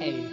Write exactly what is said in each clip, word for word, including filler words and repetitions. Hey.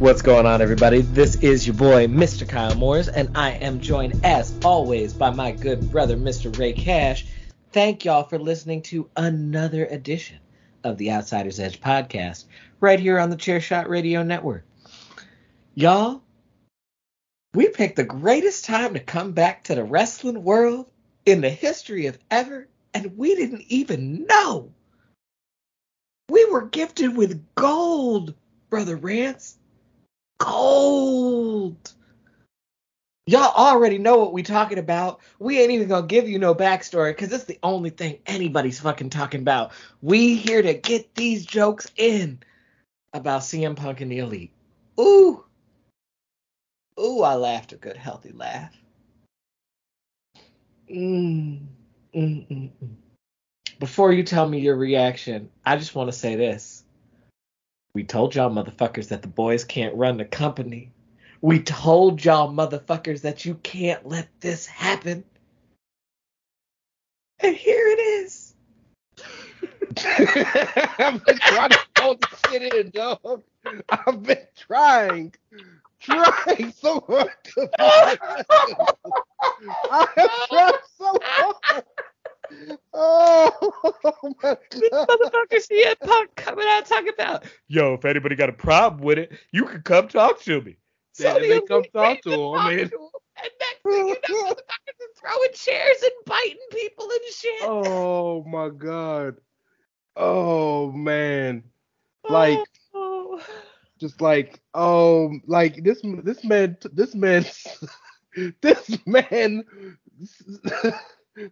What's going on, everybody? This is your boy, Mister Kyle Moores, and I am joined, as always, by my good brother, Mister Ray Cash. Thank y'all for listening to another edition of the Outsider's Edge podcast, right here on the Chairshot Radio Network. Y'all, we picked the greatest time to come back to the wrestling world in the history of ever, and we didn't even know. We were gifted with gold, Brother Rance. Gold. Y'all already know what we talking about. We ain't even gonna give you no backstory because it's the only thing anybody's fucking talking about. We here to get these jokes in about C M Punk and the Elite. Ooh. Ooh, I laughed a good healthy laugh. Mm. Mm-mm-mm. Before you tell me your reaction, I just want to say this. We told y'all motherfuckers that the boys can't run the company. We told y'all motherfuckers that you can't let this happen. And here it is. I've been trying to hold this shit in, dog. I've been trying, trying so hard to find this. I have tried so hard. Oh, oh my God. This motherfucker C M Punk coming out talking about, yo, if anybody got a problem with it, you can come talk to me. So and the they come talk to him, man. And next thing you know, motherfuckers are throwing chairs and biting people and shit. Oh my God. Oh man. Like, oh. just like, oh, like this, this man, this man, this man.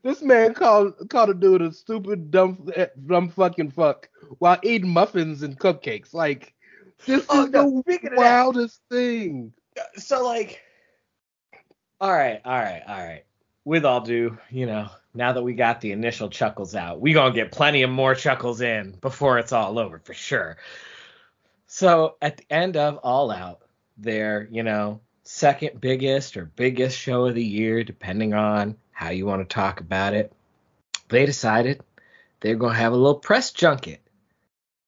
This man called called a dude a stupid, dumb, dumb fucking fuck while eating muffins and cupcakes. Like, this is oh, no, the wildest that, thing. So, like, all right, all right, all right. With all due, you know, now that we got the initial chuckles out, we gonna get plenty of more chuckles in before it's all over for sure. So, at the end of All Out, their, you know, second biggest or biggest show of the year, depending on how you want to talk about it, they decided they're going to have a little press junket.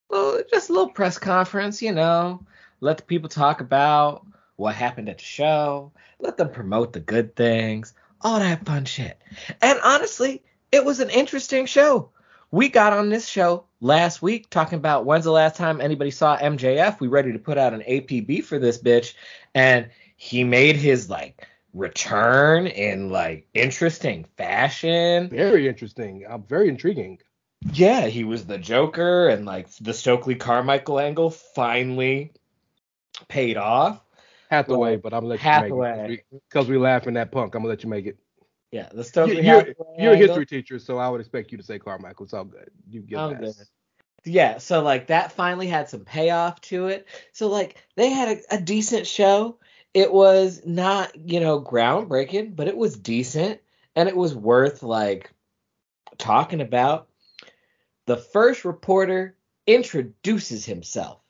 Well, just a little press conference, you know, let the people talk about what happened at the show, let them promote the good things, all that fun shit. And honestly, it was an interesting show. We got on this show last week talking about when's the last time anybody saw M J F. We ready to put out an A P B for this bitch. And he made his, like, return in, like, interesting fashion. Very interesting. Uh, very intriguing. Yeah, he was the Joker, and, like, the Stokely Carmichael angle finally paid off. Hathaway, well, but I'm going to let you make it. Because we laughing at Punk, I'm going to let you make it. Yeah, the Stokely you're, Hathaway You're a history angle. Teacher, so I would expect you to say Carmichael. It's all good. You get I'm good. Yeah, so, like, that finally had some payoff to it. So, like, they had a, a decent show. It was not, you know, groundbreaking, but it was decent, and it was worth, like, talking about. The first reporter introduces himself.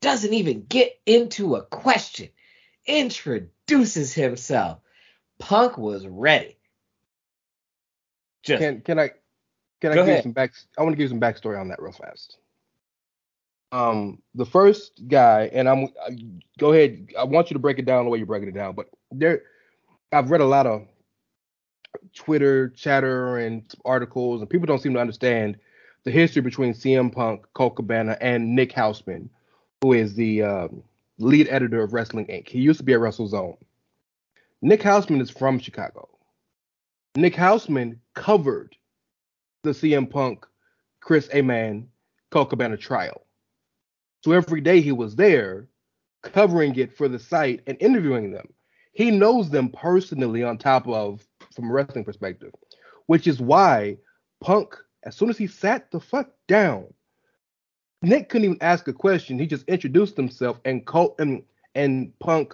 Doesn't even get into a question. Introduces himself. Punk was ready. Just can can I can I give ahead. some back? I want to give some backstory on that real fast. Um, the first guy, and I'm I, go ahead. I want you to break it down the way you're breaking it down. But there, I've read a lot of Twitter chatter and articles, and people don't seem to understand the history between C M Punk, Colt Cabana, and Nick Hausman, who is the uh, lead editor of Wrestling Incorporated. He used to be at WrestleZone. Nick Hausman is from Chicago. Nick Hausman covered the C M Punk, Chris Aman, Colt Cabana trial. So every day he was there covering it for the site and interviewing them. He knows them personally on top of, from a wrestling perspective, which is why Punk, as soon as he sat the fuck down, Nick couldn't even ask a question. He just introduced himself, and Colt and, and Punk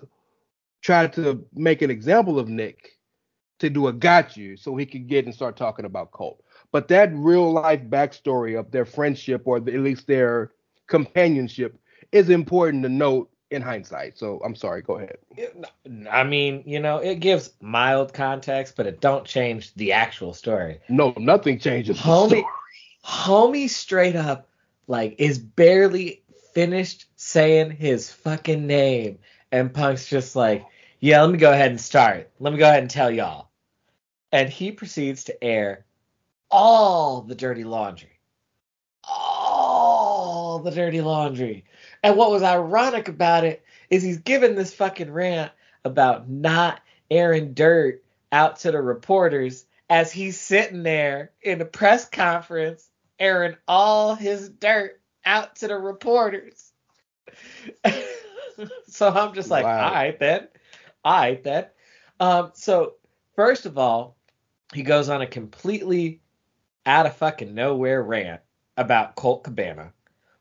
tried to make an example of Nick to do a got you so he could get and start talking about Colt. But that real life backstory of their friendship, or the, at least their companionship, is important to note in hindsight. So I'm sorry. Go ahead. I mean, you know, it gives mild context, but it don't change the actual story. No, nothing changes. Homie, the story. Homie straight up, like, is barely finished saying his fucking name. And Punk's just like, yeah, let me go ahead and start. Let me go ahead and tell y'all. And he proceeds to air all the dirty laundry. All the dirty laundry. And what was ironic about it is he's giving this fucking rant about not airing dirt out to the reporters as he's sitting there in a press conference airing all his dirt out to the reporters. So I'm just like, wow. all right, then. All right, then. Um, so first of all, he goes on a completely out of fucking nowhere rant about Colt Cabana.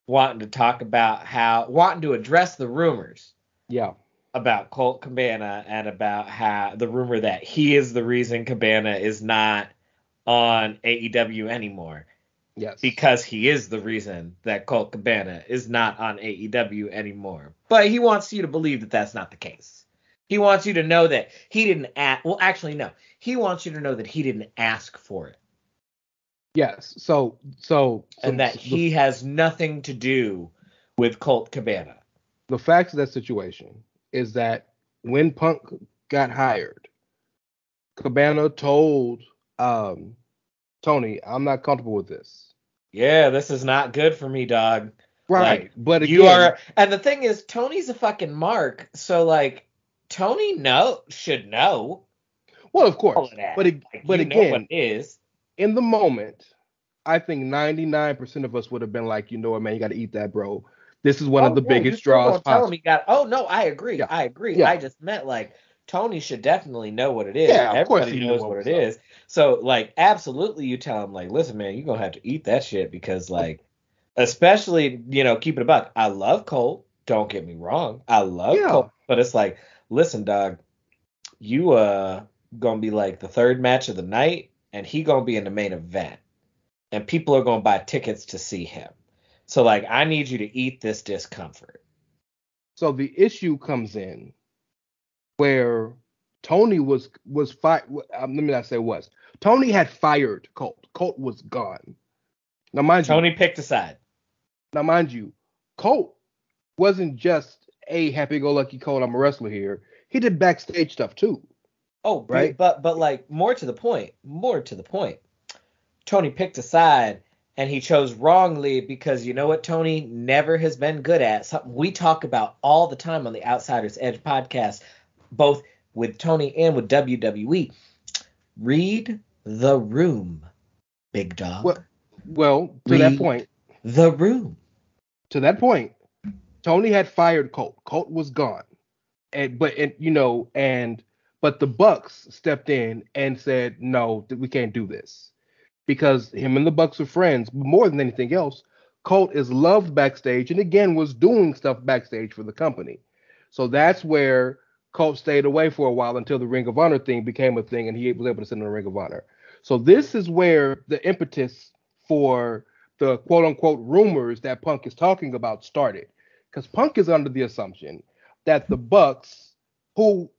Wanting to talk about how, wanting to address the rumors, yeah, about Colt Cabana, and about how the rumor that he is the reason Cabana is not on A E W anymore. Yes, because he is the reason that Colt Cabana is not on A E W anymore. But he wants you to believe that that's not the case. He wants you to know that he didn't ask. Well, actually, no. He wants you to know that he didn't ask for it. Yes, so, so... so and that the, he has nothing to do with Colt Cabana. The facts of that situation is that when Punk got hired, Cabana told um, Tony, I'm not comfortable with this. Yeah, this is not good for me, dog. Right, like, but again... You are, and the thing is, Tony's a fucking mark, so, like, Tony know, should know. Well, of course, but, it, like, but you again... know what it is. In the moment, I think ninety-nine percent of us would have been like, you know what, man, you got to eat that, bro. This is one oh, of the yeah, biggest draws possible. Him he got, oh, no, I agree. Yeah. I agree. Yeah. I just meant, like, Tony should definitely know what it is. Yeah, of Everybody course he knows what it up. is. So, like, absolutely, you tell him, like, listen, man, you're going to have to eat that shit because, like, especially, you know, keep it a buck. I love Colt. Don't get me wrong. I love yeah. Colt. But it's like, listen, dog, you uh going to be, like, the third match of the night. And he going to be in the main event. And people are going to buy tickets to see him. So, like, I need you to eat this discomfort. So the issue comes in where Tony was, was fired. Um, let me not say was. Tony had fired Colt. Colt was gone. Now, mind Tony you. Tony picked a side. Now, mind you, Colt wasn't just a happy-go-lucky Colt, I'm a wrestler here. He did backstage stuff too. Oh, right. But but like more to the point, more to the point. Tony picked a side and he chose wrongly because you know what Tony never has been good at? Something we talk about all the time on the Outsiders Edge podcast, both with Tony and with W W E. Read the room, big dog. Well, well to Read that point. The room. To that point, Tony had fired Colt. Colt was gone. And but and you know, and but the Bucks stepped in and said, no, we can't do this. Because him and the Bucks are friends. But more than anything else, Colt is loved backstage and again was doing stuff backstage for the company. So that's where Colt stayed away for a while until the Ring of Honor thing became a thing and he was able to sit in the Ring of Honor. So this is where the impetus for the quote unquote rumors that Punk is talking about started. Because Punk is under the assumption that the Bucks, who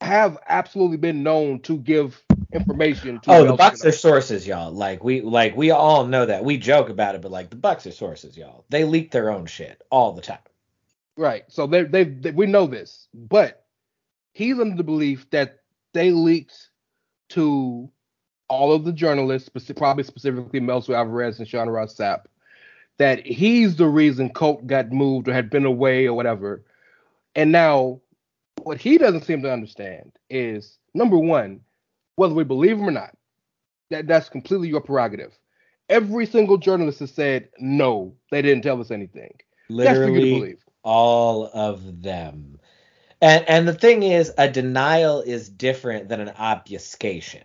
have absolutely been known to give information to oh the Bucks are sources, y'all. Like we like we all know that. We joke about it, but like the Bucks are sources, y'all. They leak their own shit all the time, right? So they they, they we know this, but he's under the belief that they leaked to all of the journalists, speci- probably specifically Meltzer Alvarez and Sean Ross Sapp, that he's the reason Colt got moved or had been away or whatever. And now what he doesn't seem to understand is, number one, whether we believe him or not, that, that's completely your prerogative. Every single journalist has said, no, they didn't tell us anything. Literally that's for you to believe. All of them. And and the thing is, a denial is different than an obfuscation.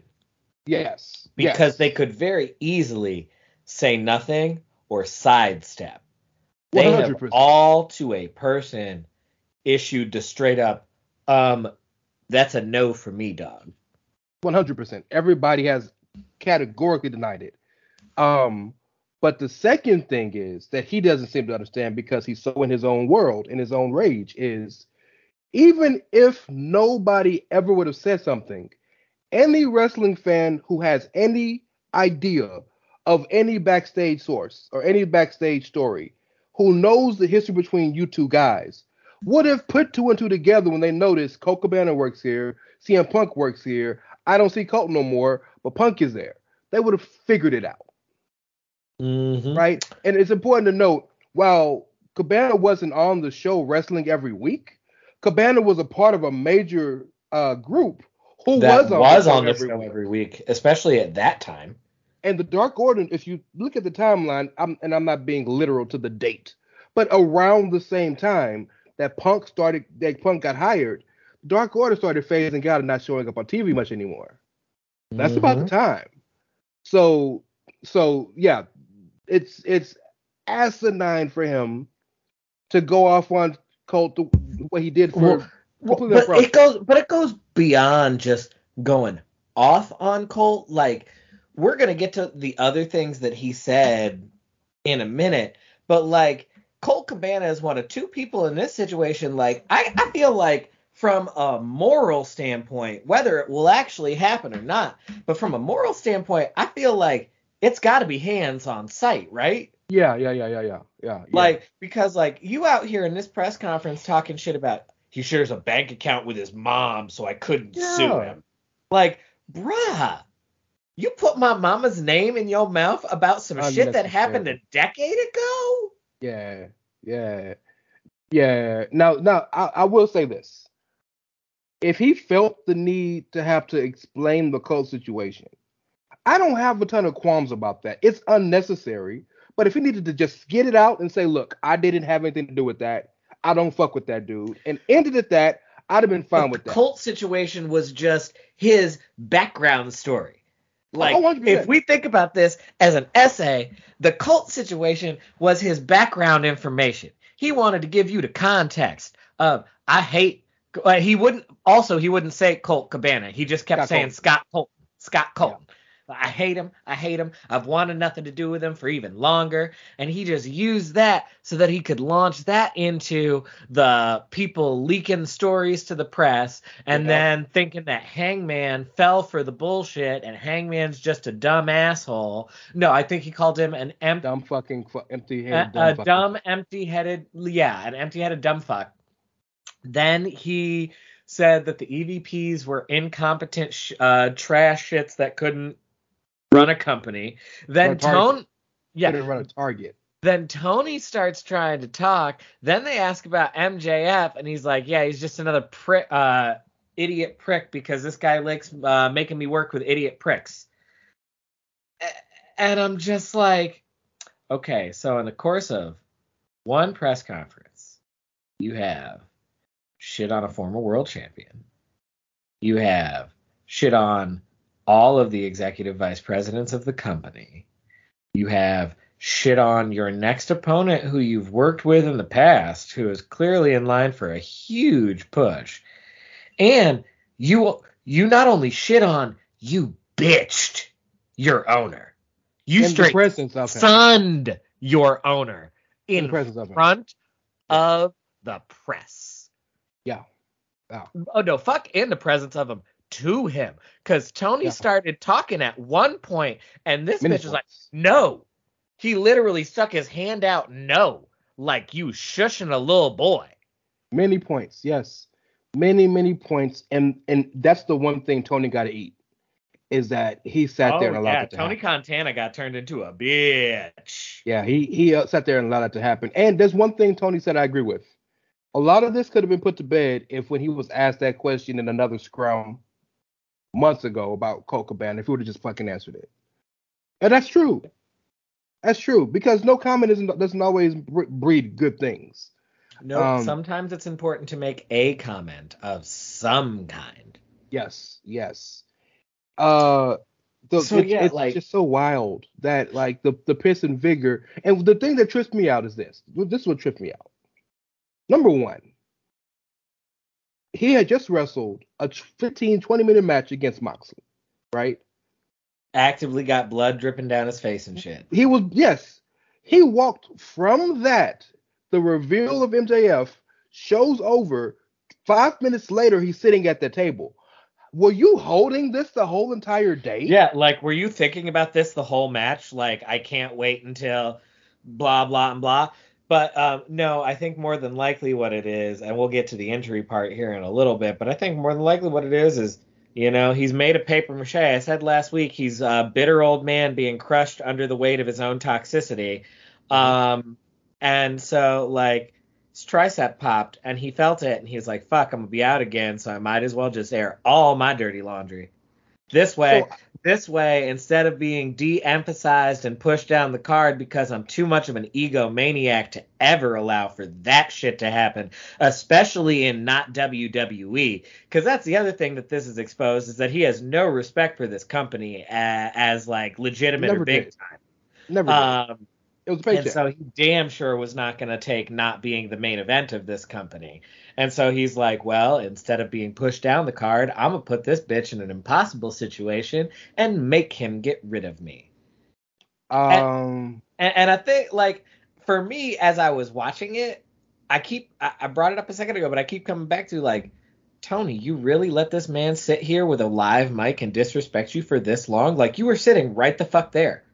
Yes. Because yes. they could very easily say nothing or sidestep. They one hundred percent have all to a person issued to straight up, um, that's a no for me, dog. one hundred percent. Everybody has categorically denied it. Um, but the second thing is that he doesn't seem to understand because he's so in his own world, in his own rage, is even if nobody ever would have said something, any wrestling fan who has any idea of any backstage source or any backstage story who knows the history between you two guys would have put two and two together when they noticed Colt Cabana works here, C M Punk works here, I don't see Colt no more, but Punk is there. They would have figured it out. Mm-hmm. Right? And it's important to note, while Cabana wasn't on the show wrestling every week, Cabana was a part of a major uh, group who that was on, was the, show on the show every week, especially at that time. And the Dark Order, if you look at the timeline, I'm, and I'm not being literal to the date, but around the same time that Punk started, that Punk got hired, Dark Order started phasing out and not showing up on T V much anymore. That's mm-hmm. about the time. So, so yeah, it's it's asinine for him to go off on Colt the, what he did for. Well, well, but it goes, but it goes beyond just going off on Colt. Like we're gonna get to the other things that he said in a minute, but like Colt Cabana is one of two people in this situation. Like I, I feel like. From a moral standpoint, whether it will actually happen or not, but from a moral standpoint, I feel like it's got to be hands on sight, right? Yeah, yeah, yeah, yeah, yeah, yeah. Like, yeah. Because, like, you out here in this press conference talking shit about he shares a bank account with his mom, so I couldn't yeah. sue him. Like, bruh, you put my mama's name in your mouth about some shit that happened a decade ago? Yeah, yeah, yeah. Now, now I, I will say this. If he felt the need to have to explain the Colt situation, I don't have a ton of qualms about that. It's unnecessary. But if he needed to just get it out and say, look, I didn't have anything to do with that. I don't fuck with that dude. And ended at that, I'd have been fine with that. The Colt situation was just his background story. Like, oh, if we think about this as an essay, the Colt situation was his background information. He wanted to give you the context of, I hate Uh, he wouldn't. Also, he wouldn't say Colt Cabana. He just kept Scott saying Colton. Scott Colton. Scott Colton. Yeah. I hate him. I hate him. I've wanted nothing to do with him for even longer. And he just used that so that he could launch that into the people leaking stories to the press, and yeah. then thinking that Hangman fell for the bullshit and Hangman's just a dumb asshole. No, I think he called him an empty, dumb fucking fu- empty-headed, dumb a, a fucking. dumb empty-headed, yeah, an empty-headed dumb fuck. Then he said that the E V Ps were incompetent sh- uh, trash shits that couldn't run a company. Then Tony, yeah, couldn't run a Target. Then Tony starts trying to talk. Then they ask about M J F, and he's like, "Yeah, he's just another prick, uh, idiot prick, because this guy likes uh, making me work with idiot pricks." And I'm just like, okay, so in the course of one press conference, you have shit on a former world champion. You have shit on all of the executive vice presidents of the company. You have shit on your next opponent who you've worked with in the past, who is clearly in line for a huge push. And you you not only shit on, you bitched your owner. You in straight sunned your owner in, in front of, yeah. of the press. Yeah. Wow. Oh, no, fuck in the presence of him. To him, because Tony yeah. started talking at one point, and this Minutes bitch was like, no. He literally stuck his hand out, no, like you shushing a little boy. Many points, yes. Many, many points, and and that's the one thing Tony got to eat, is that he sat oh, there and allowed yeah, it to Tony happen. Tony Khan got turned into a bitch. Yeah, he, he uh, sat there and allowed it to happen. And there's one thing Tony said I agree with. A lot of this could have been put to bed if when he was asked that question in another scrum months ago about Colt Cabana, if he would have just fucking answered it. And that's true. That's true, because no comment isn't, doesn't always breed good things. No, um, sometimes it's important to make a comment of some kind. Yes, yes. Uh, the, so, it's, yeah, it's like, just so wild that, like, the, the piss and vigor. And the thing that trips me out is this. This is what tripped me out. Number one, he had just wrestled a fifteen, twenty-minute match against Moxley, right? Actively got blood dripping down his face and shit. He was, yes. He walked from that, the reveal of M J F, shows over. Five minutes later, he's sitting at the table. Were you holding this the whole entire day? Yeah, like, were you thinking about this the whole match? Like, I can't wait until blah, blah, and blah. But um, no, I think more than likely what it is, and we'll get to the injury part here in a little bit, but I think more than likely what it is is, you know, he's made of paper mache. I said last week he's a bitter old man being crushed under the weight of his own toxicity. Um, and so, like, his tricep popped, and he felt it, and he's like, fuck, I'm going to be out again, so I might as well just air all my dirty laundry. This way, so, this way, instead of being de-emphasized and pushed down the card because I'm too much of an egomaniac to ever allow for that shit to happen, especially in not W W E, because that's the other thing that this is exposed, is that he has no respect for this company as, as like, legitimate or big did. time. Never um, It was a paycheck. And so he damn sure was not going to take not being the main event of this company. And so he's like, well, instead of being pushed down the card, I'm going to put this bitch in an impossible situation and make him get rid of me. Um, and, and, and I think, like, for me, as I was watching it, I keep I, I brought it up a second ago, but I keep coming back to, like, Tony, you really let this man sit here with a live mic and disrespect you for this long? Like, you were sitting right the fuck there.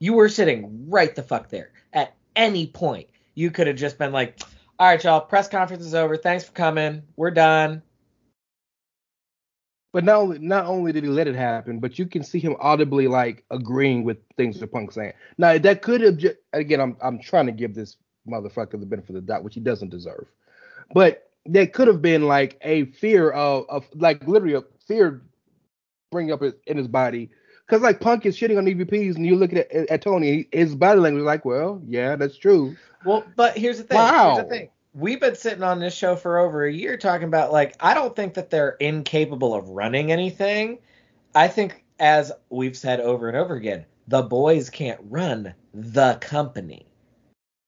You were sitting right the fuck there. At any point, you could have just been like, all right, y'all, press conference is over. Thanks for coming. We're done. But not only, not only did he let it happen, but you can see him audibly, like, agreeing with things that Punk's saying. Now, that could have just, again, I'm I'm trying to give this motherfucker the benefit of the doubt, which he doesn't deserve. But that could have been, like, a fear of, of like, literally a fear bringing up in his body. Because, like, Punk is shitting on E V Ps, and you look at at Tony, his body language is like, well, yeah, that's true. Well, but here's the thing. Wow. Here's the thing. We've been sitting on this show for over a year talking about, like, I don't think that they're incapable of running anything. I think, as we've said over and over again, the boys can't run the company.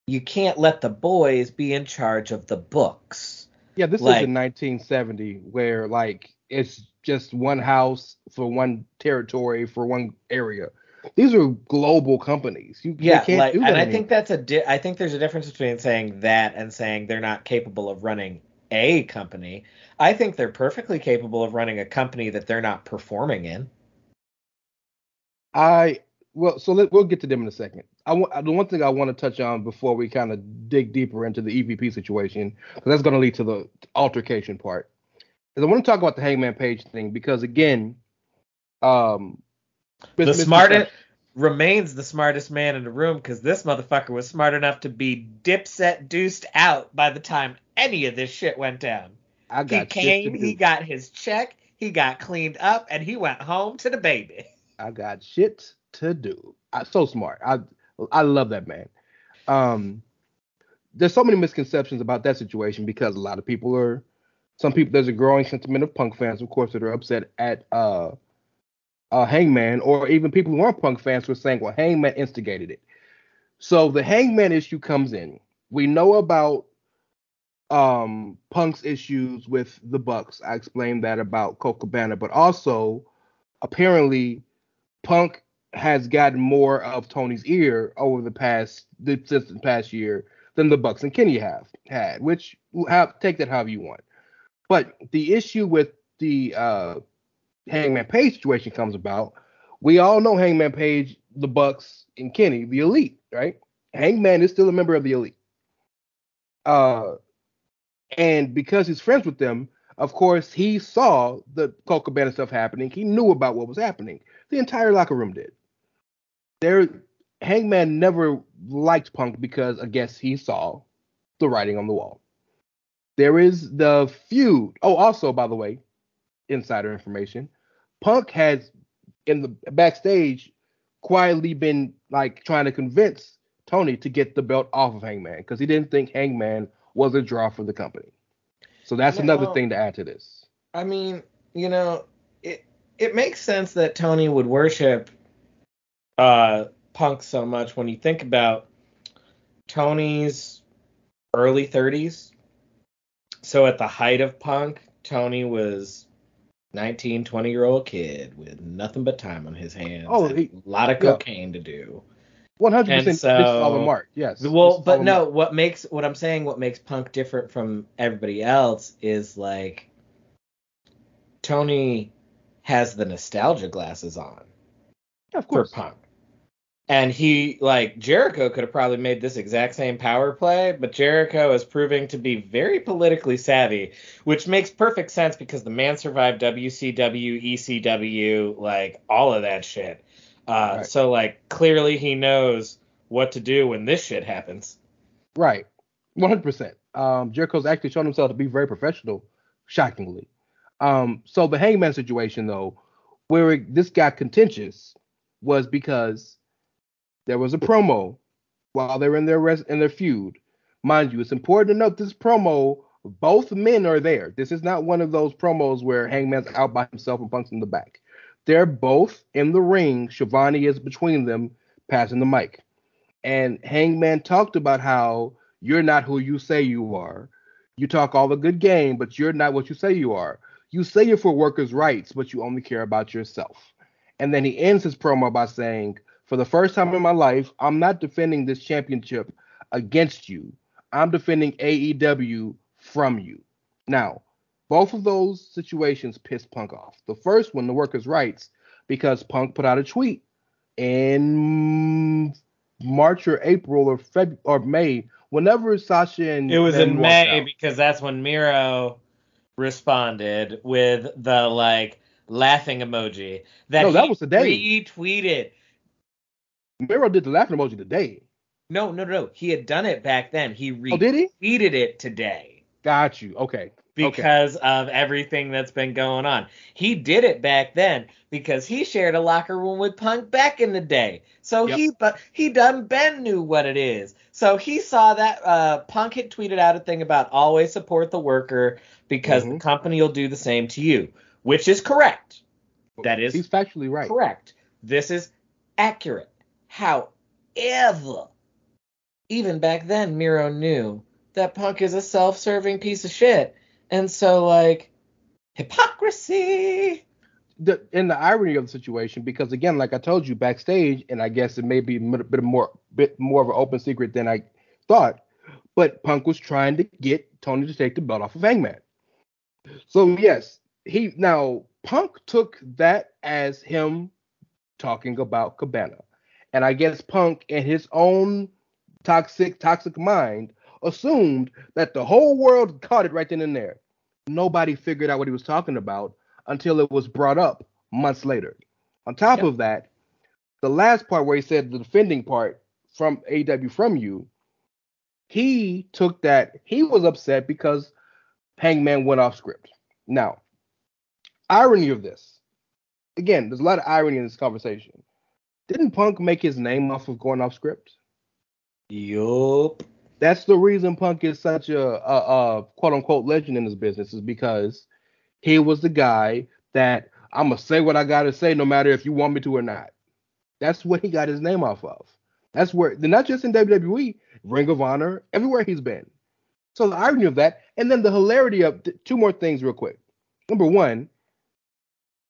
You can't let the boys be in charge of the books. Yeah, this like, is in nineteen seventy where, like, it's just one house for one territory for one area. These are global companies. You, yeah, they can't like, do that and anymore. I think that's a. Di- I think there's a difference between saying that and saying they're not capable of running a company. I think they're perfectly capable of running a company that they're not performing in. I well, so let, we'll get to them in a second. I want the one thing I want to touch on before we kind of dig deeper into the E V P situation, because that's going to lead to the altercation part, is I want to talk about the Hangman Page thing, because again, um, the mis- smartest remains the smartest man in the room, because this motherfucker was smart enough to be Dipset deuced out by the time any of this shit went down. I got he came, he got his check, he got cleaned up, and he went home to the baby. I got shit to do. I, so smart. I I love that man. Um, there's so many misconceptions about that situation, because a lot of people are, some people, there's a growing sentiment of Punk fans, of course, that are upset at uh, uh, Hangman, or even people who aren't Punk fans who are saying, well, Hangman instigated it. So the Hangman issue comes in. We know about um, Punk's issues with the Bucks. I explained that about Colt Cabana, but also apparently Punk has gotten more of Tony's ear over the past the, since the past year than the Bucks and Kenny have had, which have, take that however you want. But the issue with the uh, Hangman Page situation comes about. We all know Hangman Page, the Bucks, and Kenny, the Elite, right? Hangman is still a member of the Elite. Uh, and because he's friends with them, of course, he saw the Colt Cabana stuff happening. He knew about what was happening. The entire locker room did. There, Hangman never liked Punk because, I guess, he saw the writing on the wall. There is the feud. Oh, also, by the way, insider information, Punk has, in the backstage, quietly been, like, trying to convince Tony to get the belt off of Hangman because he didn't think Hangman was a draw for the company. So that's now, another thing to add to this. I mean, you know, it it makes sense that Tony would worship uh, Punk so much when you think about Tony's early thirties. So at the height of Punk, Tony was nineteen, twenty-year-old kid with nothing but time on his hands. Oh, he, a lot of cocaine yeah. to do. one hundred percent and so, this is all the mark, yes. Well, but no, mark. what makes, what I'm saying, what makes Punk different from everybody else is, like, Tony has the nostalgia glasses on. Yeah, of course. For Punk. And he, like, Jericho could have probably made this exact same power play, but Jericho is proving to be very politically savvy, which makes perfect sense because the man survived W C W, E C W, like, all of that shit. Uh, right. So, like, clearly he knows what to do when this shit happens. Right. one hundred percent. Um, Jericho's actually shown himself to be very professional, shockingly. Um, so the Hangman situation, though, where it, this got contentious was because there was a promo while they were in their, res- in their feud. Mind you, it's important to note this promo, both men are there. This is not one of those promos where Hangman's out by himself and Punk's in the back. They're both in the ring. Shivani is between them, passing the mic. And Hangman talked about how you're not who you say you are. You talk all the good game, but you're not what you say you are. You say you're for workers' rights, but you only care about yourself. And then he ends his promo by saying, for the first time in my life, I'm not defending this championship against you. I'm defending A E W from you. Now, both of those situations pissed Punk off. The first one, the workers' rights, because Punk put out a tweet in March or April or Feb or May, whenever Sasha and it was in May out. Because that's when Miro responded with the like laughing emoji. That no, that was today. He retweeted. Miro did the laughing emoji today. No, no, no, he had done it back then. He retweeted oh, did he? it today. Got you. Okay. Because okay. of everything that's been going on. He did it back then because he shared a locker room with Punk back in the day. So yep. he but he done Ben knew what it is. So he saw that uh, Punk had tweeted out a thing about always support the worker because mm-hmm. the company will do the same to you, which is correct. That is He's factually right. correct. This is accurate. However, even back then, Miro knew that Punk is a self-serving piece of shit. And so, like, hypocrisy. The, and the irony of the situation, because, again, like I told you backstage, and I guess it may be a bit more, bit more of an open secret than I thought, but Punk was trying to get Tony to take the belt off of Hangman. So, yes, he now Punk took that as him talking about Cabana. And I guess Punk, in his own toxic, toxic mind, assumed that the whole world caught it right then and there. Nobody figured out what he was talking about until it was brought up months later. On top yep. of that, the last part where he said the defending part from A E W from you, he took that, he was upset because Hangman went off script. Now, irony of this. Again, there's a lot of irony in this conversation. Didn't Punk make his name off of going off script? Yup. That's the reason Punk is such a, a, a quote-unquote legend in this business, is because he was the guy that I'm going to say what I got to say no matter if you want me to or not. That's what he got his name off of. That's where, not just in W W E, Ring of Honor, everywhere he's been. So the irony of that, and then the hilarity of th- two more things real quick. Number one,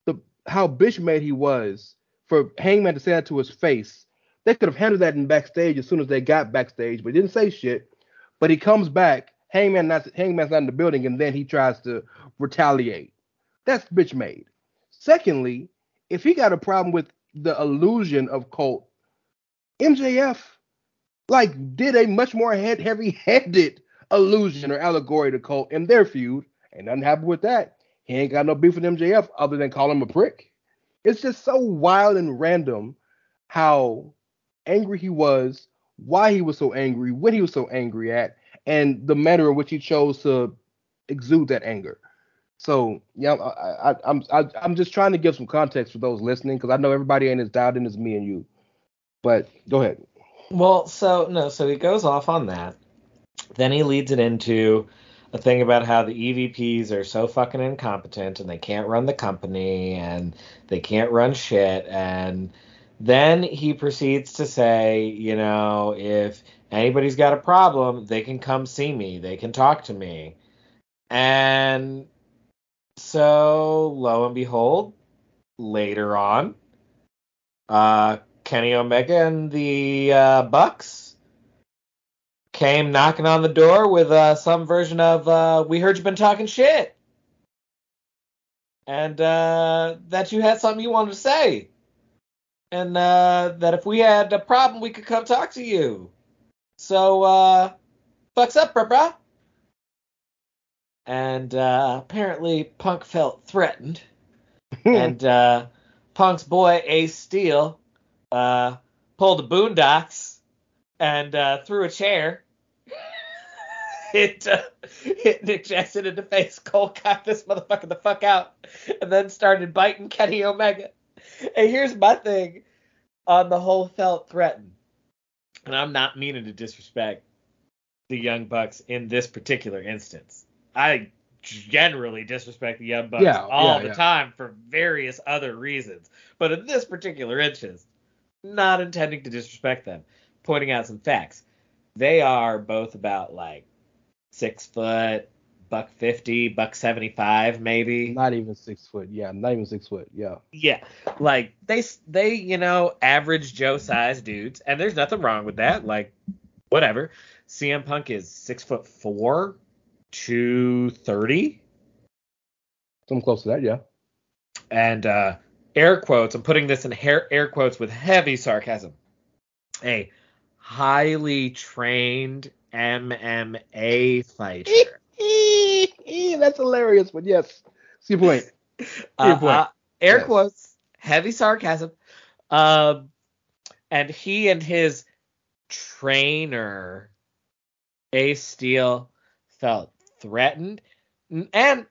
the how bitch-made he was for Hangman to say that to his face. They could have handled that in backstage as soon as they got backstage, but he didn't say shit. But he comes back, Hangman not, Hangman's not in the building, and then he tries to retaliate. That's bitch-made. Secondly, if he got a problem with the illusion of Colt, M J F, like, did a much more head heavy-handed allusion or allegory to Colt in their feud, and nothing happened with that. He ain't got no beef with M J F other than call him a prick. It's just so wild and random how angry he was, why he was so angry, what he was so angry at, and the manner in which he chose to exude that anger. So, yeah, I, I, I'm I, I'm just trying to give some context for those listening, because I know everybody ain't as dialed in as me and you. But go ahead. Well, so no, so he goes off on that. Then he leads it into a thing about how the E V Ps are so fucking incompetent and they can't run the company and they can't run shit. And then he proceeds to say, you know, if anybody's got a problem, they can come see me. They can talk to me. And so lo and behold, later on, uh, Kenny Omega and the uh, Bucks came knocking on the door with uh, some version of, uh, we heard you've been talking shit. And uh, that you had something you wanted to say. And uh, that if we had a problem, we could come talk to you. So, uh, fucks up, bruh, bruh. And uh, apparently Punk felt threatened. And uh, Punk's boy, Ace Steel, Uh, pulled the Boondocks and uh, threw a chair. Hit, uh, hit Nick Jackson in the face. Cole got this motherfucker the fuck out, and then started biting Kenny Omega. And here's my thing on the whole felt threatened. And I'm not meaning to disrespect the Young Bucks in this particular instance. I generally disrespect the Young Bucks yeah, all yeah, the yeah. time for various other reasons. But in this particular instance, not intending to disrespect them, pointing out some facts. They are both about like six foot, buck fifty, buck seventy five, maybe. Not even six foot. Yeah, not even six foot. Yeah. Yeah, like they they you know average Joe size dudes, and there's nothing wrong with that. Like whatever. C M Punk is six foot four, two thirty. Something close to that, yeah. And uh, air quotes, I'm putting this in air quotes with heavy sarcasm, a highly trained M M A fighter. That's hilarious, but yes. See your point. See your point. Uh, uh, air yes. quotes, heavy sarcasm. Um, and he and his trainer, Ace Steel, felt threatened. And, and,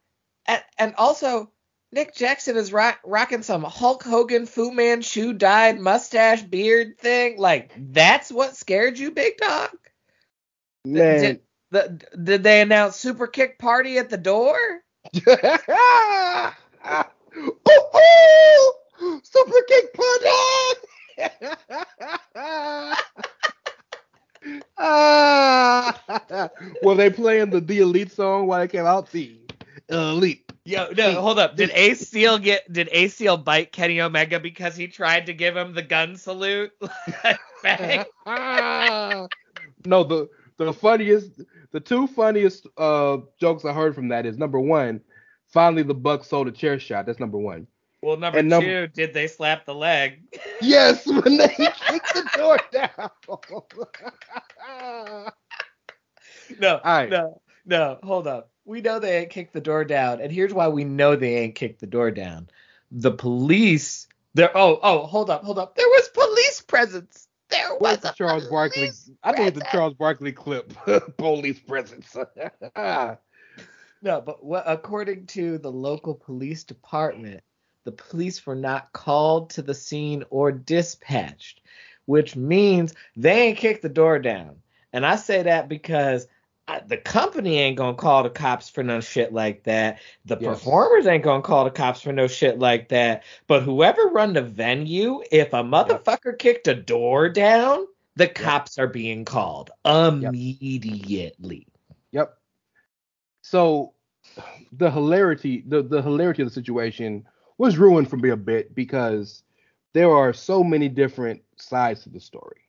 and also... Nick Jackson is rock, rocking some Hulk Hogan Fu Manchu dyed mustache beard thing. Like, that's what scared you, big dog? Man. Did, the, did they announce Super Kick Party at the door? Ooh, ooh, Super Kick Party! uh, were they playing the The Elite song while it came out? The Elite. Yo, no, hold up. Did Ace Steel get? Did Ace Steel bite Kenny Omega because he tried to give him the gun salute? No, the the funniest, the two funniest uh, jokes I heard from that is number one, finally the Bucks sold a chair shot. That's number one. Well, number num- two, did they slap the leg? Yes, when they kicked the door down. no, right. no, no, hold up. We know they ain't kicked the door down, and here's why we know they ain't kicked the door down. The police, there. Oh, oh, hold up, hold up. There was police presence. There was the Charles Barkley. Presence. I believe the Charles Barkley clip. Police presence. No, but what, according to the local police department, the police were not called to the scene or dispatched, which means they ain't kicked the door down. And I say that because I, the company ain't going to call the cops for no shit like that. The yes. performers ain't going to call the cops for no shit like that. But whoever run the venue, if a motherfucker yep. kicked a door down, the yep. cops are being called immediately. Yep. So the hilarity, the, the hilarity of the situation was ruined for me a bit because there are so many different sides to the story.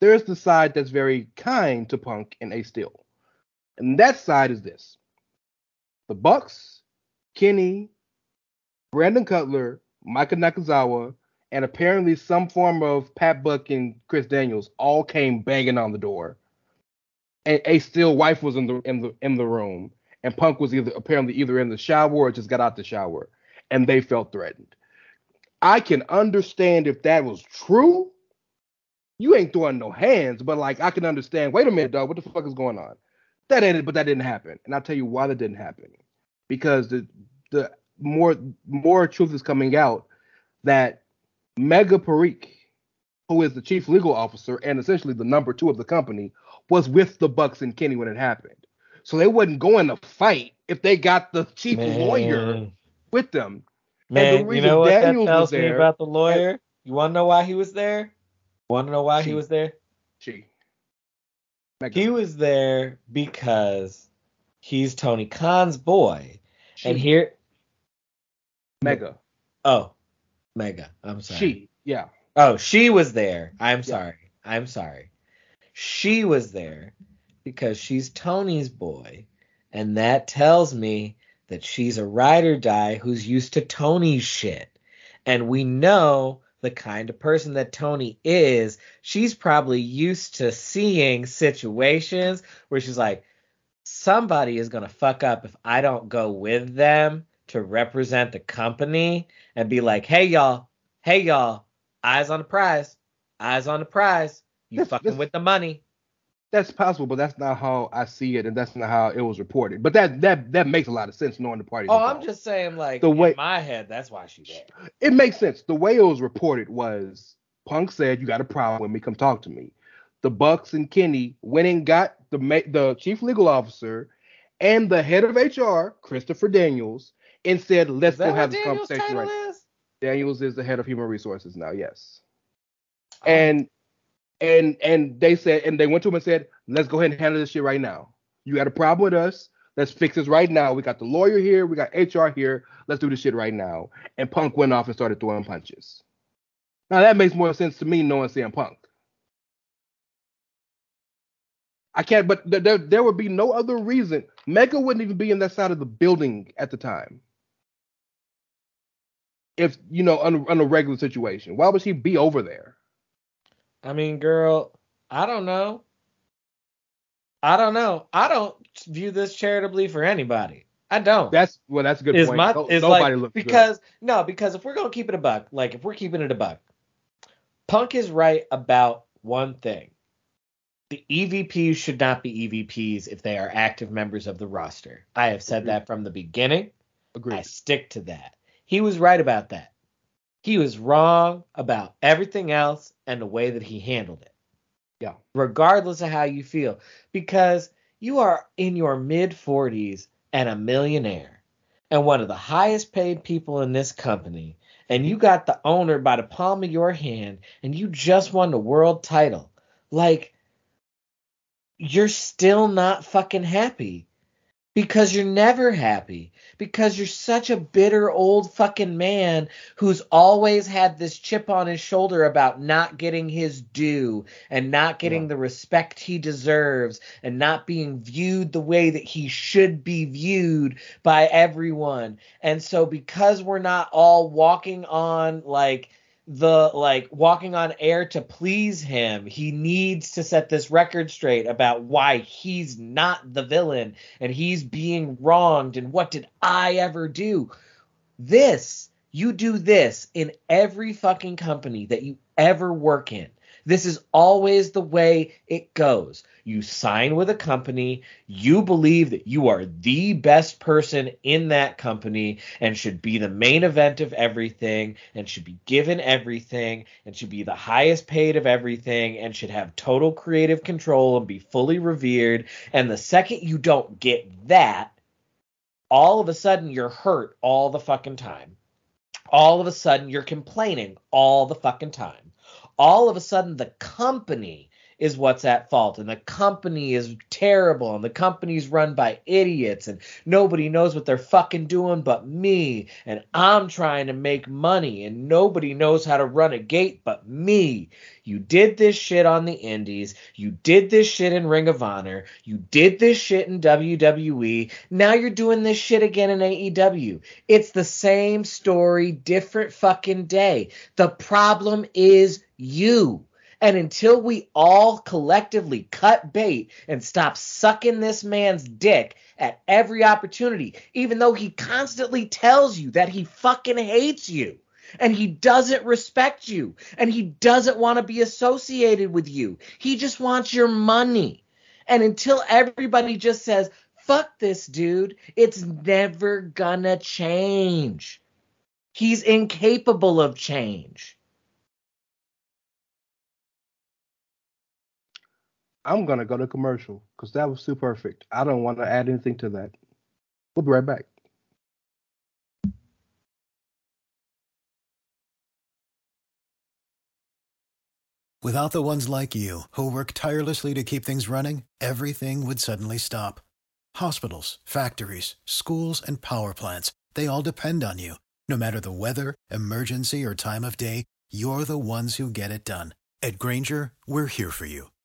There's the side that's very kind to Punk and Ace Steel. And that side is this. The Bucks, Kenny, Brandon Cutler, Micah Nakazawa, and apparently some form of Pat Buck and Chris Daniels all came banging on the door. And Ace Steel's wife was in the in the in the room, and Punk was either apparently either in the shower or just got out the shower, and they felt threatened. I can understand if that was true. You ain't throwing no hands, but like I can understand. Wait a minute, dog, what the fuck is going on? That ain't it, but that didn't happen, and I'll tell you why that didn't happen. Because the the more more truth is coming out that Megha Parekh, who is the chief legal officer and essentially the number two of the company, was with the Bucks and Kenny when it happened. So they wouldn't go in a fight if they got the chief Man. lawyer with them. Man, the you know what Daniels that tells there, me about the lawyer? And, you want to know why he was there? Want to know why she, he was there? She. Megha. He was there because he's Tony Khan's boy. She. And here... Megha. Oh, Megha. I'm sorry. She, yeah. Oh, she was there. I'm yeah. sorry. I'm sorry. She was there because she's Tony's boy, and that tells me that she's a ride or die who's used to Tony's shit. And we know the kind of person that Tony is. She's probably used to seeing situations where she's like, somebody is going to fuck up if I don't go with them to represent the company and be like, hey, y'all, hey, y'all, eyes on the prize, eyes on the prize. You that's, fucking that's, with the money. That's possible, but that's not how I see it, and that's not how it was reported. But that that that makes a lot of sense knowing the party. Oh, involved. I'm just saying, like, the way, in my head, that's why she did. It makes sense. The way it was reported was, Punk said, you got a problem with me, come talk to me. The Bucks and Kenny went and got the the chief legal officer and the head of H R, Christopher Daniels, and said, let's go have this Daniels conversation right now. Daniels is the head of human resources now, yes. Oh. And... And and they said, and they went to him and said, let's go ahead and handle this shit right now. You got a problem with us. Let's fix this right now. We got the lawyer here. We got H R here. Let's do this shit right now. And Punk went off and started throwing punches. Now, that makes more sense to me knowing C M Punk. I can't, but th- there, there would be no other reason. Megha wouldn't even be in that side of the building at the time. If, you know, on, on a regular situation, why would she be over there? I mean, girl, I don't know. I don't know. I don't view this charitably for anybody. I don't. That's well, that's a good is point. My, no, is nobody like, looks because good. No, because if we're gonna keep it a buck, like if we're keeping it a buck, Punk is right about one thing. The E V Ps should not be E V Ps if they are active members of the roster. I have said Agreed. that from the beginning. Agreed. I stick to that. He was right about that. He was wrong about everything else and the way that he handled it. Yeah. Regardless of how you feel. Because you are in your mid-forties and a millionaire and one of the highest paid people in this company. And you got the owner by the palm of your hand and you just won the world title. Like, you're still not fucking happy. because you're never happy, because you're such a bitter old fucking man who's always had this chip on his shoulder about not getting his due and not getting yeah. the respect he deserves and not being viewed the way that he should be viewed by everyone. And so because we're not all walking on like the like walking on air to please him, he needs to set this record straight about why he's not the villain and he's being wronged and what did I ever do. This, you do this in every fucking company that you ever work in. This is always the way it goes. You sign with a company, you believe that you are the best person in that company and should be the main event of everything and should be given everything and should be the highest paid of everything and should have total creative control and be fully revered. And the second you don't get that, all of a sudden you're hurt all the fucking time. All of a sudden you're complaining all the fucking time. All of a sudden, the company is what's at fault, and the company is terrible, and the company's run by idiots, and nobody knows what they're fucking doing but me, and I'm trying to make money, and nobody knows how to run a gate but me. You did this shit on the indies. You did this shit in Ring of Honor. You did this shit in W W E. Now you're doing this shit again in A E W. It's the same story, different fucking day. The problem is you. And until we all collectively cut bait and stop sucking this man's dick at every opportunity, even though he constantly tells you that he fucking hates you and he doesn't respect you and he doesn't want to be associated with you. He just wants your money. And until everybody just says, fuck this dude, it's never gonna change. He's incapable of change. I'm going to go to commercial because that was too perfect. I don't want to add anything to that. We'll be right back. Without the ones like you who work tirelessly to keep things running, everything would suddenly stop. Hospitals, factories, schools, and power plants, they all depend on you. No matter the weather, emergency, or time of day, you're the ones who get it done. At Grainger, we're here for you.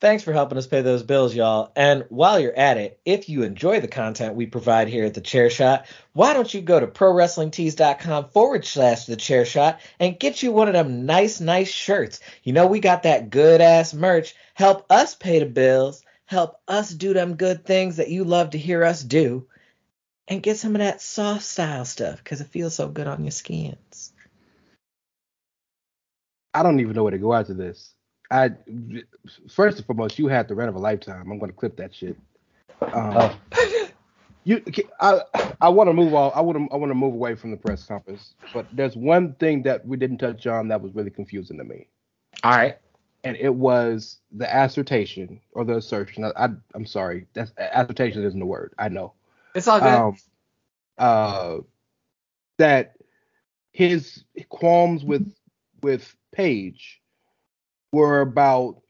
Thanks for helping us pay those bills, y'all. And while you're at it, if you enjoy the content we provide here at The Chair Shot, why don't you go to pro wrestling tees dot com forward slash The Chair Shot and get you one of them nice, nice shirts. You know, we got that good-ass merch. Help us pay the bills. Help us do them good things that you love to hear us do. And get some of that soft-style stuff because it feels so good on your skins. I don't even know where to go after this. I, first and foremost, you had the rent of a lifetime. I'm going to clip that shit. Um, you, I, I want to move on. I want to, I want to move away from the press conference, but there's one thing that we didn't touch on that was really confusing to me. All right, and it was the assertion or the assertion. I, I I'm sorry, that's assertion isn't the word. I know. It's all good. Um, uh, that his qualms with with Paige were about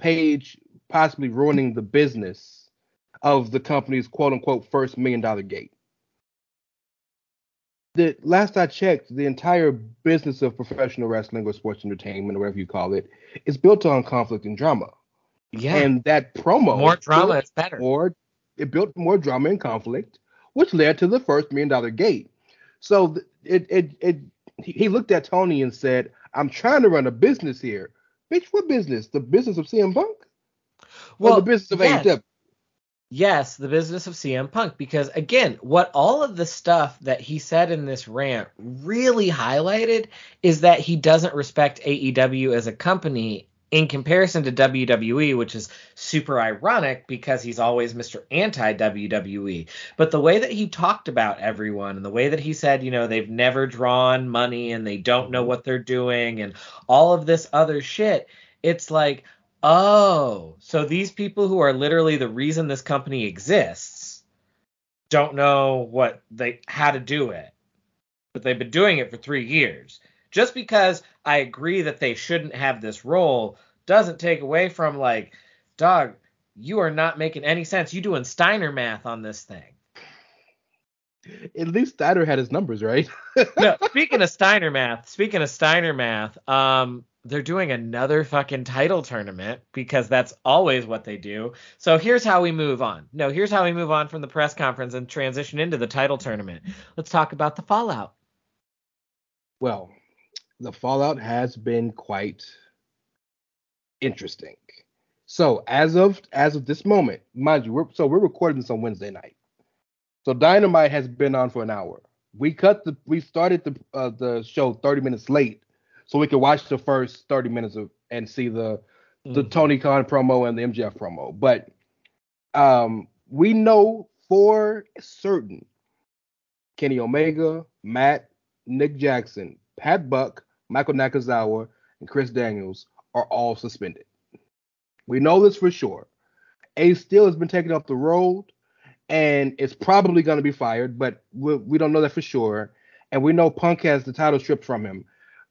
Paige possibly ruining the business of the company's quote-unquote first million-dollar gate. The last I checked, the entire business of professional wrestling or sports entertainment or whatever you call it is built on conflict and drama. Yeah, and that promo more drama is better. More, it built more drama and conflict, which led to the first million-dollar gate. So it it it he looked at Tony and said, I'm trying to run a business here. Bitch, what business? The business of C M Punk? Well, or the business of yes. A E W? Yes, the business of C M Punk. Because, again, what all of the stuff that he said in this rant really highlighted is that he doesn't respect A E W as a company in comparison to W W E, which is super ironic because he's always Mister Anti-W W E. But the way that he talked about everyone and the way that he said, you know, they've never drawn money and they don't know what they're doing and all of this other shit it's like, oh, so these people who are literally the reason this company exists don't know what they how to do it, but they've been doing it for three years. Just because I agree that they shouldn't have this role doesn't take away from, like, dog, you are not making any sense. You doing Steiner math on this thing. At least Steiner had his numbers, right? No, speaking of Steiner math, speaking of Steiner math, um, they're doing another fucking title tournament because that's always what they do. So here's how we move on. No, here's how we move on from the press conference and transition into the title tournament. Let's talk about the fallout. Well, the fallout has been quite interesting. So as of as of this moment, mind you, we're, so we're recording this on Wednesday night. So Dynamite has been on for an hour. We cut the we started the uh, the show thirty minutes late so we could watch the first thirty minutes of and see the the mm-hmm. Tony Khan promo and the M J F promo. But um, we know for certain Kenny Omega, Matt, Nick Jackson, Pat Buck, Michael Nakazawa, and Chris Daniels are all suspended. We know this for sure. Ace Steel has been taken off the road. And it's probably going to be fired, but we, we don't know that for sure. And we know Punk has the title stripped from him.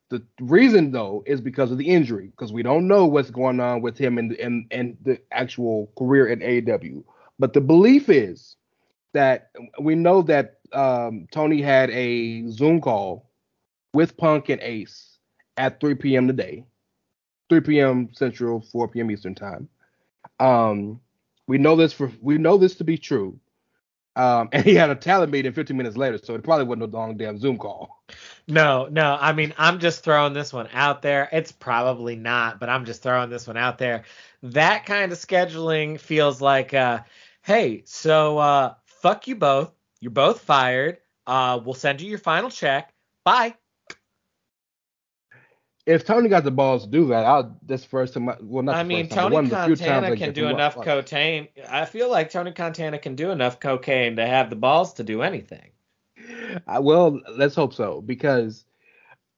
The reason, though, is because of the injury, because we don't know what's going on with him and, and, and the actual career at A E W. But the belief is that we know that um, Tony had a Zoom call with Punk and Ace at three p.m. today, three p.m. Central, four p.m. Eastern time. Um, we know this for we know this to be true. Um, and he had a talent meeting fifteen minutes later, so it probably wasn't a long damn Zoom call. No, no. I mean, I'm just throwing this one out there. It's probably not, but I'm just throwing this one out there. That kind of scheduling feels like, uh, hey, so uh, fuck you both. You're both fired. Uh, we'll send you your final check. Bye. If Tony got the balls to do that, I'll this first time. Well, not I mean, the first time, Tony Montana can do enough like, cocaine. I feel like Tony Montana can do enough cocaine to have the balls to do anything. I, well, let's hope so, because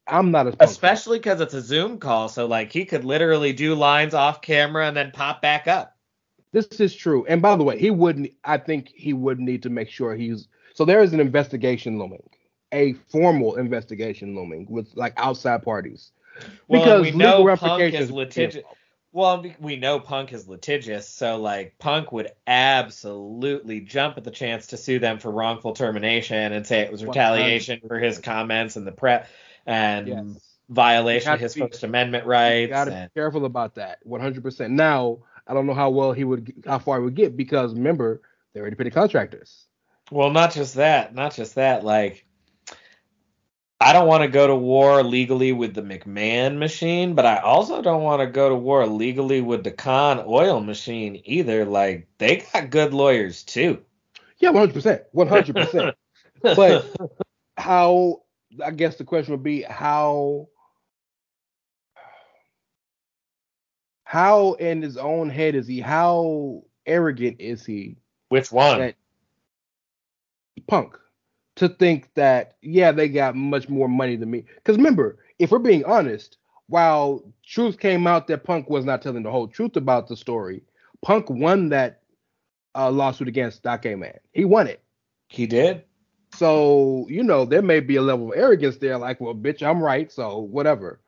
I'm not a. Especially because it's a Zoom call, so like he could literally do lines off camera and then pop back up. This is true, and by the way, he wouldn't. I think he would need to make sure he's. So there is an investigation looming, a formal investigation looming with like outside parties. Well, because we know Punk is litigious. Well, we know Punk is litigious, so like Punk would absolutely jump at the chance to sue them for wrongful termination and say it was retaliation for his comments and the prep and yes. violation of his be, First Amendment rights. You gotta and, be careful about that. one hundred percent. Now, I don't know how well he would, how far he would get, because remember they're independent contractors. Well, not just that, not just that, like. I don't want to go to war legally with the McMahon machine, but I also don't want to go to war legally with the Khan oil machine either. Like, they got good lawyers, too. Yeah, one hundred percent. one hundred percent. But how, I guess the question would be, how, how in his own head is he? How arrogant is he? Which one? That, Punk. To think that, yeah, they got much more money than me. Because remember, if we're being honest, while truth came out that Punk was not telling the whole truth about the story, Punk won that uh, lawsuit against Doc A-Man. He won it. He did. So, you know, there may be a level of arrogance there, like, well, bitch, I'm right, so whatever.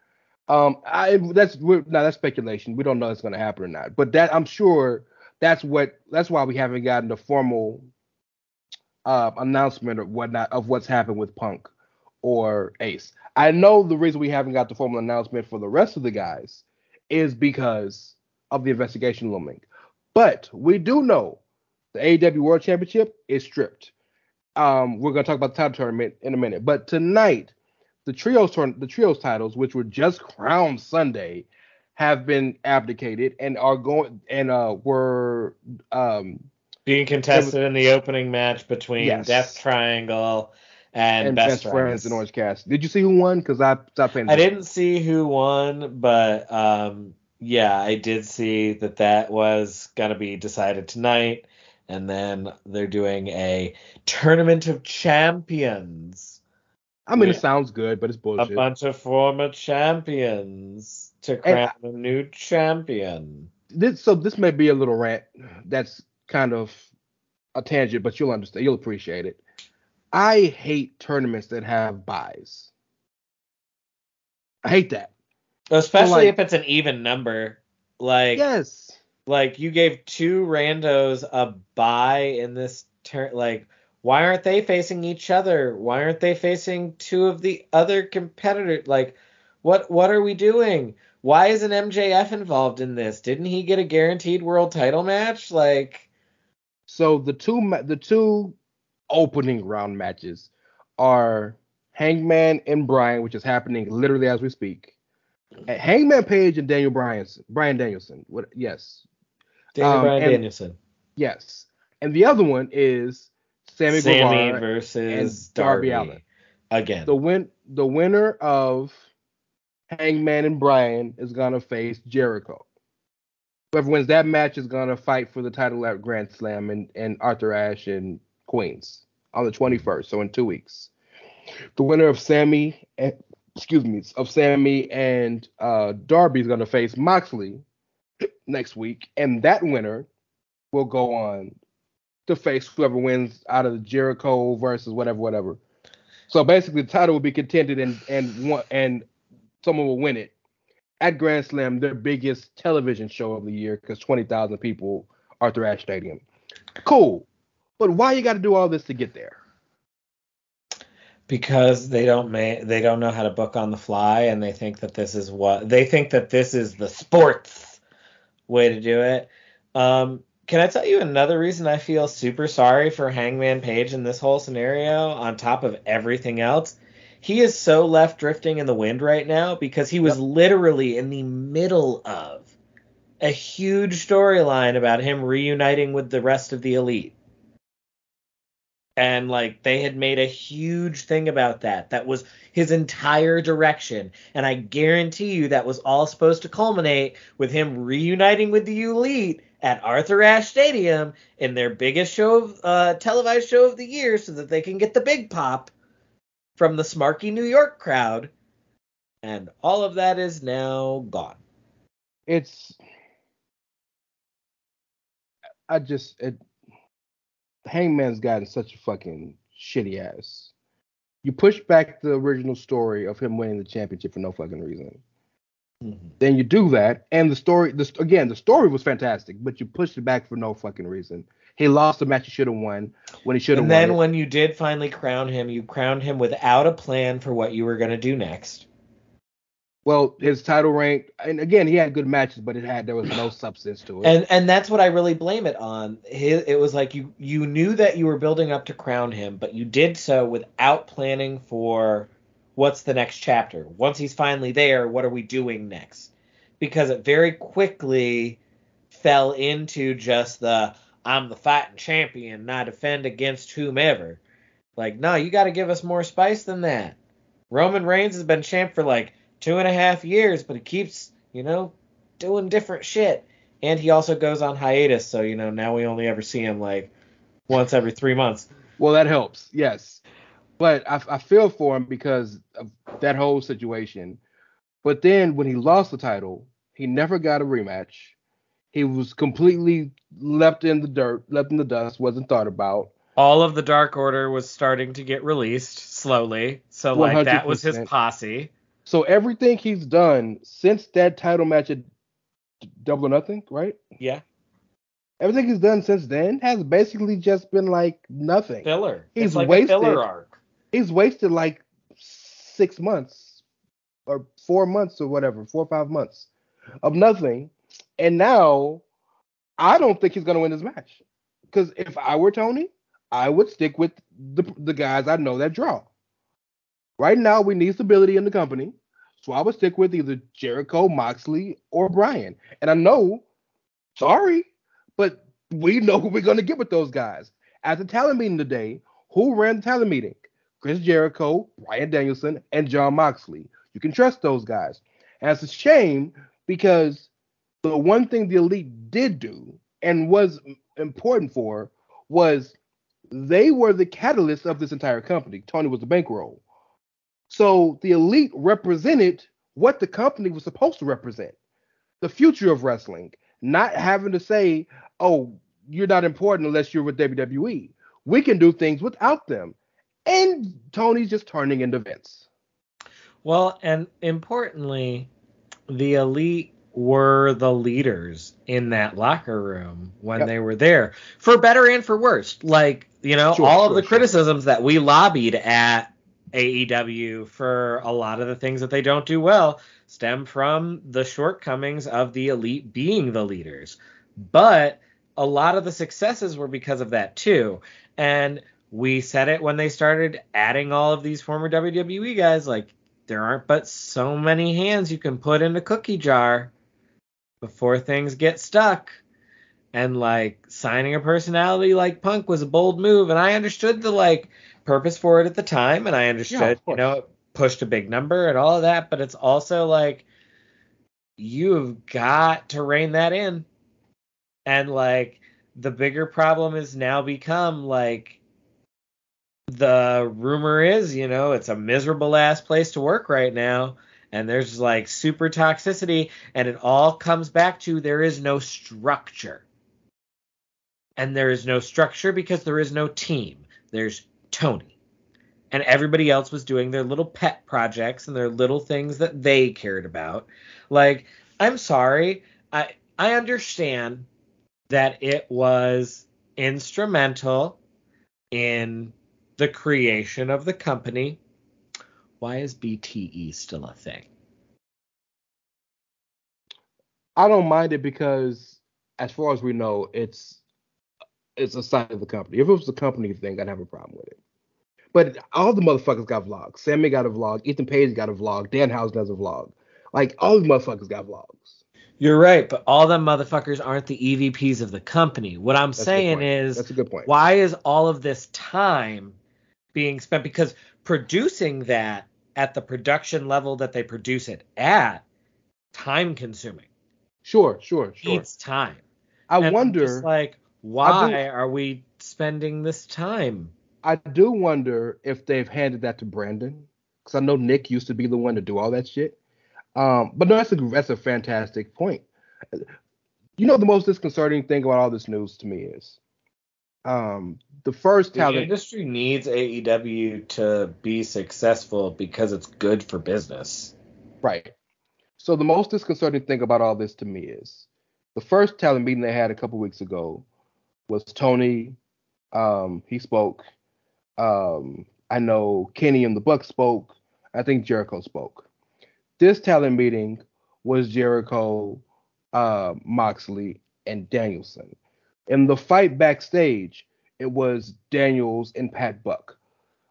Um, I that's we're, now that's speculation. We don't know if it's going to happen or not. But that I'm sure that's what that's why we haven't gotten the formal. Uh, announcement or whatnot of what's happened with Punk or Ace. I know the reason we haven't got the formal announcement for the rest of the guys is because of the investigation looming. But we do know the A E W World Championship is stripped. Um, we're going to talk about the title tournament in a minute. But tonight, the trios turn- the trios titles, which were just crowned Sunday, have been abdicated and are going and uh, were. Um, Being contested was, in the opening match between yes. Death Triangle and, and Best, Best Friends and Orange Cassidy. Did you see who won? Because I stopped paying attention. I didn't see who won, but um, yeah, I did see that that was going to be decided tonight. And then they're doing a Tournament of Champions. I mean, it sounds good, but it's bullshit. A bunch of former champions to crown a new champion. This, so this may be a little rant that's kind of a tangent, but you'll understand. You'll appreciate it. I hate tournaments that have buys. I hate that. Especially so, like, if it's an even number. Like, yes. Like, you gave two randos a bye in this turn. Like, why aren't they facing each other? Why aren't they facing two of the other competitors? Like, what what are we doing? Why isn't M J F involved in this? Didn't he get a guaranteed world title match? Like, so the two the two opening round matches are Hangman and Bryan, which is happening literally as we speak. At Hangman Page and Daniel Bryandson. Bryan Danielson. What? Yes. Daniel um, Bryan and, Danielson. Yes. And the other one is Sammy, Sammy Guevara versus and Darby, Darby Allin. Again. The win. The winner of Hangman and Bryan is gonna face Jericho. Whoever wins that match is gonna fight for the title at Grand Slam and and Arthur Ashe in Queens on the twenty-first. So in two weeks, the winner of Sammy. And, Excuse me, of Sammy and uh, Darby is going to face Moxley next week, and that winner will go on to face whoever wins out of the Jericho versus whatever, whatever. So basically, the title will be contended, and and one, and someone will win it at Grand Slam, their biggest television show of the year, because twenty thousand people are at Arthur Ashe Stadium. Cool, but why you got to do all this to get there? Because they don't ma- they don't know how to book on the fly, and they think that this is what they think that this is the sports way to do it. Um, can I tell you another reason I feel super sorry for Hangman Page in this whole scenario? On top of everything else, he is so left drifting in the wind right now because he was yep. literally in the middle of a huge storyline about him reuniting with the rest of the Elite. And, like, they had made a huge thing about that. That was his entire direction. And I guarantee you that was all supposed to culminate with him reuniting with the Elite at Arthur Ashe Stadium in their biggest show of, uh, televised show of the year, so that they can get the big pop from the smarky New York crowd. And all of that is now gone. It's... I just... It... Hangman's gotten such a fucking shitty ass. You push back the original story of him winning the championship for no fucking reason. Mm-hmm. Then you do that, and the story, the, again, the story was fantastic, but you pushed it back for no fucking reason. He lost the match he should have won when he should have won. And then won when you did finally crown him, you crowned him without a plan for what you were going to do next. Well, his title reign, and again, he had good matches, but it had there was no substance to it. And and that's what I really blame it on. It, it was like you you knew that you were building up to crown him, but you did so without planning for what's the next chapter. Once he's finally there, what are we doing next? Because it very quickly fell into just the, I'm the fighting champion, and I defend against whomever. Like, no, you got to give us more spice than that. Roman Reigns has been champ for like Two and a half years, but he keeps, you know, doing different shit. And he also goes on hiatus, so, you know, now we only ever see him, like, once every three months. Well, that helps, yes. But I, I feel for him because of that whole situation. But then when he lost the title, he never got a rematch. He was completely left in the dirt, left in the dust, wasn't thought about. All of the Dark Order was starting to get released slowly, so, like, one hundred percent. That was his posse. So everything he's done since that title match at Double or Nothing, right? Yeah. Everything he's done since then has basically just been like nothing. Filler. He's it's like wasted, a filler arc. He's wasted like six months or four months or whatever, four or five months of nothing. And now I don't think he's going to win this match. Because if I were Tony, I would stick with the, the guys I know that draw. Right now, we need stability in the company, so I would stick with either Jericho, Moxley, or Bryan. And I know, sorry, but we know who we're going to get with those guys. At the talent meeting today, who ran the talent meeting? Chris Jericho, Bryan Danielson, and John Moxley. You can trust those guys. And it's a shame because the one thing the Elite did do and was important for was they were the catalyst of this entire company. Tony was the bankroll. So the Elite represented what the company was supposed to represent, the future of wrestling, not having to say, oh, you're not important unless you're with W W E. We can do things without them. And Tony's just turning into Vince. Well, and importantly, the Elite were the leaders in that locker room when yep. they were there, for better and for worse. Like, you know, sure, all sure, of the sure. criticisms that we lobbied at A E W for a lot of the things that they don't do well stem from the shortcomings of the Elite being the leaders. But a lot of the successes were because of that, too. And we said it when they started adding all of these former W W E guys, like, there aren't but so many hands you can put in a cookie jar before things get stuck. And, like, signing a personality like Punk was a bold move. And I understood the, like, purpose for it at the time. And I understood, yeah, you know, it pushed a big number and all of that. But it's also, like, you've got to rein that in. And, like, the bigger problem has now become, like, the rumor is, you know, it's a miserable ass place to work right now, and there's like super toxicity, and it all comes back to there is no structure. And there is no structure because there is no team. There's Tony. And everybody else was doing their little pet projects and their little things that they cared about. Like, I'm sorry. I I understand that it was instrumental in the creation of the company. Why is B T E still a thing? I don't mind it because, as far as we know, it's it's a side of the company. If it was a company thing, I'd have a problem with it. But all the motherfuckers got vlogs. Sammy got a vlog. Ethan Page got a vlog. Dan Housen has a vlog. Like, all the motherfuckers got vlogs. You're right, but all them motherfuckers aren't the E V Ps of the company. What I'm That's saying is, That's a good point. Why is all of this time being spent, because producing that at the production level that they produce it at, time consuming. Sure, sure, sure. It's time. I and wonder, just like, why do, are we spending this time? I do wonder if they've handed that to Brandon, because I know Nick used to be the one to do all that shit. Um, but no, that's a that's a fantastic point. You know, the most disconcerting thing about all this news to me is, Um, the first how the industry needs A E W to be successful because it's good for business. Right. So the most disconcerting thing about all this to me is the first talent meeting they had a couple weeks ago was Tony. Um, he spoke. Um, I know Kenny and the Bucks spoke. I think Jericho spoke. This talent meeting was Jericho, uh, Moxley, and Danielson. In the fight backstage, it was Daniels and Pat Buck.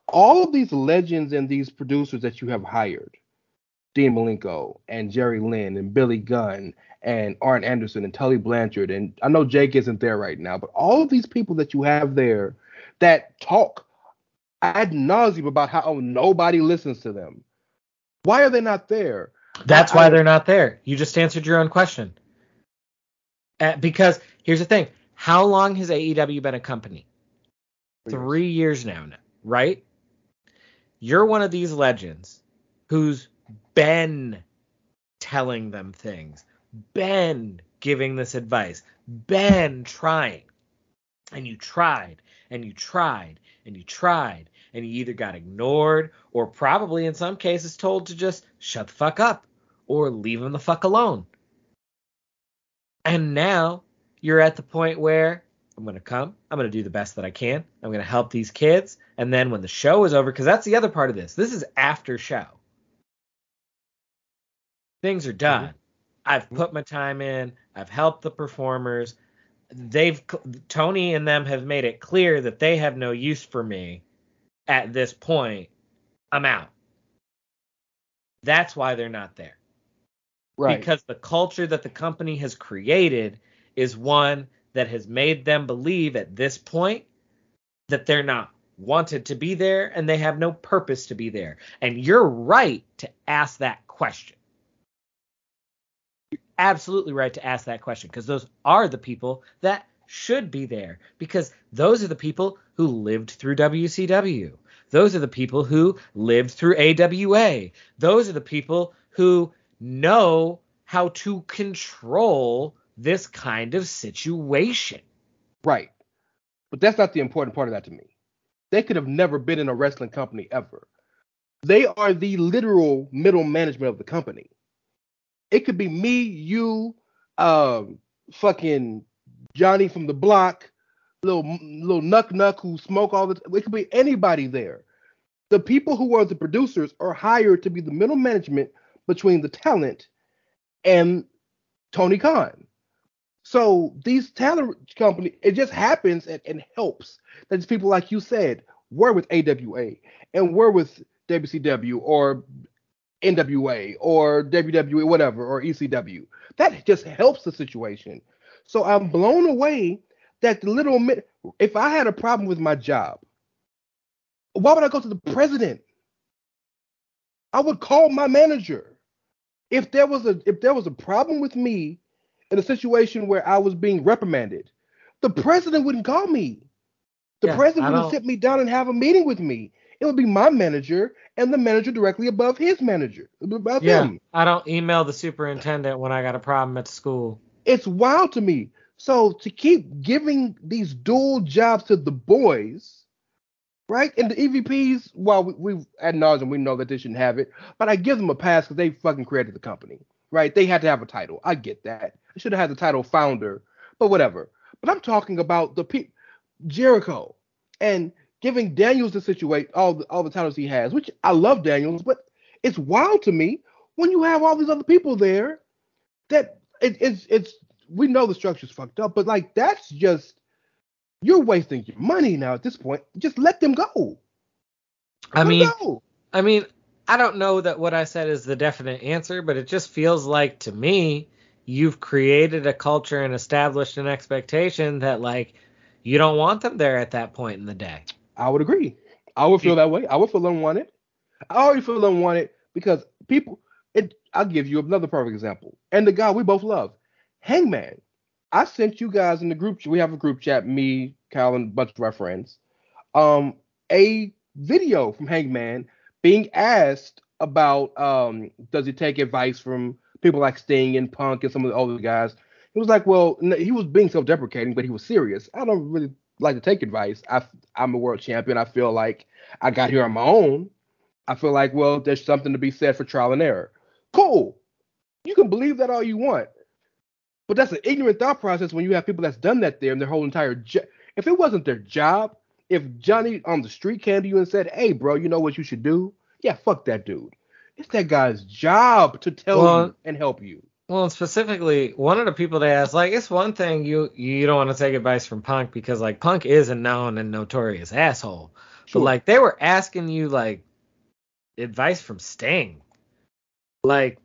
All of these legends and these producers that you have hired, Dean Malenko and Jerry Lynn and Billy Gunn and Arn Anderson and Tully Blanchard, and I know Jake isn't there right now, but all of these people that you have there that talk ad nauseum about how nobody listens to them. Why are they not there? That's I, why they're not there. You just answered your own question. Uh, because here's the thing. How long has A E W been a company? Three years now, right? You're one of these legends who's been telling them things, been giving this advice, been trying. And you tried, and you tried, and you tried, and you either got ignored or probably in some cases told to just shut the fuck up or leave them the fuck alone. And now you're at the point where I'm going to come, I'm going to do the best that I can, I'm going to help these kids, and then when the show is over, because that's the other part of this, this is after show. Things are done. Mm-hmm. I've put my time in, I've helped the performers, they've Tony and them have made it clear that they have no use for me at this point, I'm out. That's why they're not there. Right. Because the culture that the company has created is one that has made them believe at this point that they're not wanted to be there and they have no purpose to be there. And you're right to ask that question. You're absolutely right to ask that question because those are the people that should be there because those are the people who lived through W C W. Those are the people who lived through A W A. Those are the people who know how to control this kind of situation. Right. But that's not the important part of that to me. They could have never been in a wrestling company ever. They are the literal middle management of the company. It could be me, you, um, fucking Johnny from the block, little little Nuck Nuck who smoke all the time. It could be anybody there. The people who are the producers are hired to be the middle management between the talent and Tony Khan. So these talent companies, it just happens and, and helps that these people, like you said, were with A W A and were with W C W or N W A or W W E, whatever, or E C W. That just helps the situation. So I'm blown away that the little – if I had a problem with my job, why would I go to the president? I would call my manager. If there was a if there was a problem with me in a situation where I was being reprimanded, the president wouldn't call me. The yeah, president wouldn't sit me down and have a meeting with me. It would be my manager and the manager directly above his manager. Above yeah, him. I don't email the superintendent when I got a problem at school. It's wild to me. So to keep giving these dual jobs to the boys, right? And the E V Ps, well, we, we ad nauseum, we know that they shouldn't have it. But I give them a pass because they fucking created the company, right? They had to have a title. I get that. They should have had the title founder, but whatever. But I'm talking about the pe- Jericho and giving Daniels the situation, all the, all the titles he has, which I love Daniels, but it's wild to me when you have all these other people there that it, it's, it's, we know the structure's fucked up, but like, that's just, you're wasting your money now at this point. Just let them go. Let I mean, go. I mean, I don't know that what I said is the definite answer, but it just feels like to me, you've created a culture and established an expectation that like, you don't want them there at that point in the day. I would agree. I would feel that way. I would feel unwanted. I already feel unwanted because people, it, I'll give you another perfect example. And the guy we both love, Hangman. I sent you guys in the group. We have a group chat, me, Kyle, and a bunch of our friends, um, a video from Hangman being asked about um, does he take advice from people like Sting and Punk and some of the older guys. He was like, well, he was being self-deprecating, but he was serious. I don't really like to take advice. I, I'm a world champion. I feel like I got here on my own. I feel like, well, there's something to be said for trial and error. Cool. You can believe that all you want. But that's an ignorant thought process when you have people that's done that there and their whole entire jo- – if it wasn't their job, if Johnny on the street came to you and said, hey, bro, you know what you should do? Yeah, fuck that dude. It's that guy's job to tell well, you and help you. Well, and specifically, one of the people they asked, like, it's one thing you you don't want to take advice from Punk because, like, Punk is a known and notorious asshole. Sure. But, like, they were asking you, like, advice from Sting. Like,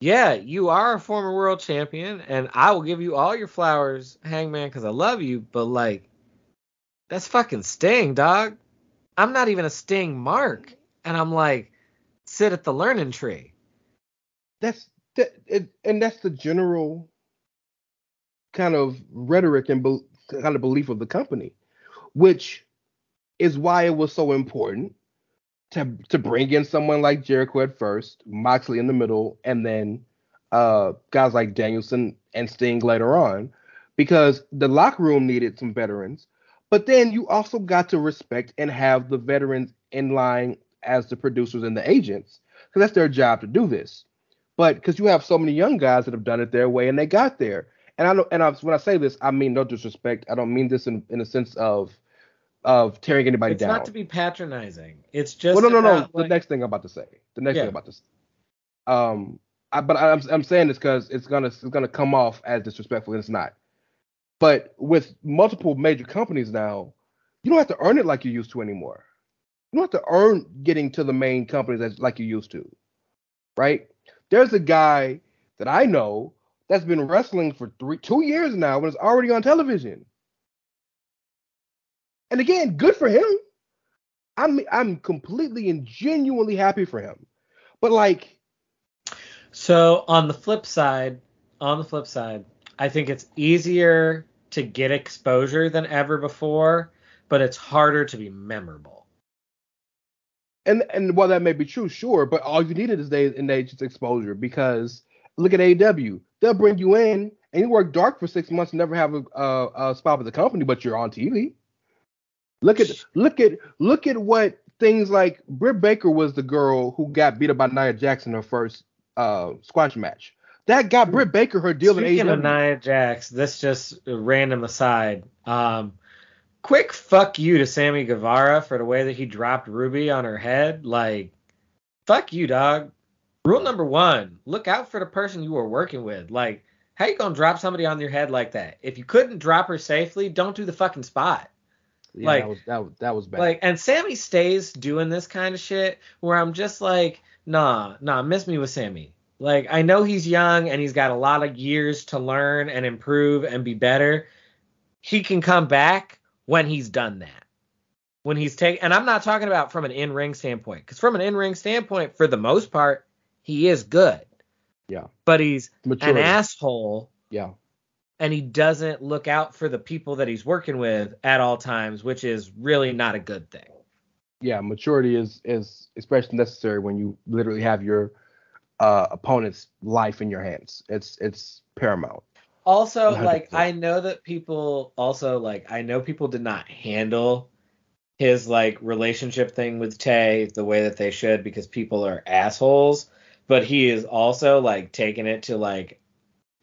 yeah, you are a former world champion, and I will give you all your flowers, Hangman, because I love you. But, like, that's fucking Sting, dog. I'm not even a Sting mark. And I'm like, sit at the learning tree. That's... That, it, and that's the general kind of rhetoric and be, kind of belief of the company, which is why it was so important to to bring in someone like Jericho at first, Moxley in the middle, and then uh, guys like Danielson and Sting later on, because the locker room needed some veterans. But then you also got to respect and have the veterans in line as the producers and the agents, because that's their job to do this. But because you have so many young guys that have done it their way and they got there. And I don't, and I, when I say this, I mean no disrespect. I don't mean this in, in a sense of of tearing anybody it's down. It's not to be patronizing. It's just well, no, no, no. Like... The next thing I'm about to say. The next yeah. thing I'm about to say. Um, I, but I, I'm I'm saying this because it's gonna it's gonna come off as disrespectful, and it's not. But with multiple major companies now, you don't have to earn it like you used to anymore. You don't have to earn getting to the main companies as like you used to, right? There's a guy that I know that's been wrestling for three, two years now and is already on television. And again, good for him. I'm I'm completely and genuinely happy for him. But like, so on the flip side, on the flip side, I think it's easier to get exposure than ever before, but it's harder to be memorable. And and while that may be true, sure, but all you need in this day and age is exposure, because look at A E W. They'll bring you in and you work dark for six months and never have a, a, a spot with the company, but you're on T V. Look at look at look at what things like Britt Baker was the girl who got beat up by Nia Jackson in her first uh, squash match. That got Britt Baker her deal in A E W. Speaking of Nia Jax, this just a random aside. Um, quick fuck you to Sammy Guevara for the way that he dropped Ruby on her head. Like, fuck you, dog. Rule number one, look out for the person you are working with. Like, how you gonna drop somebody on your head like that? If you couldn't drop her safely, don't do the fucking spot. Yeah, like, that was, that was, that was bad. Like, and Sammy stays doing this kind of shit where I'm just like, nah, nah, miss me with Sammy. Like, I know he's young and he's got a lot of years to learn and improve and be better. He can come back when he's done that. When he's taken, and I'm not talking about from an in-ring standpoint, because from an in-ring standpoint, for the most part, he is good. Yeah. But he's mature. An asshole. Yeah. And he doesn't look out for the people that he's working with at all times, which is really not a good thing. Yeah, maturity is is especially necessary when you literally have your Uh, opponent's life in your hands. It's it's paramount. Also, one hundred percent. Like, I know that people also, like, I know people did not handle his, like, relationship thing with Tay the way that they should, because people are assholes, but he is also, like, taking it to, like,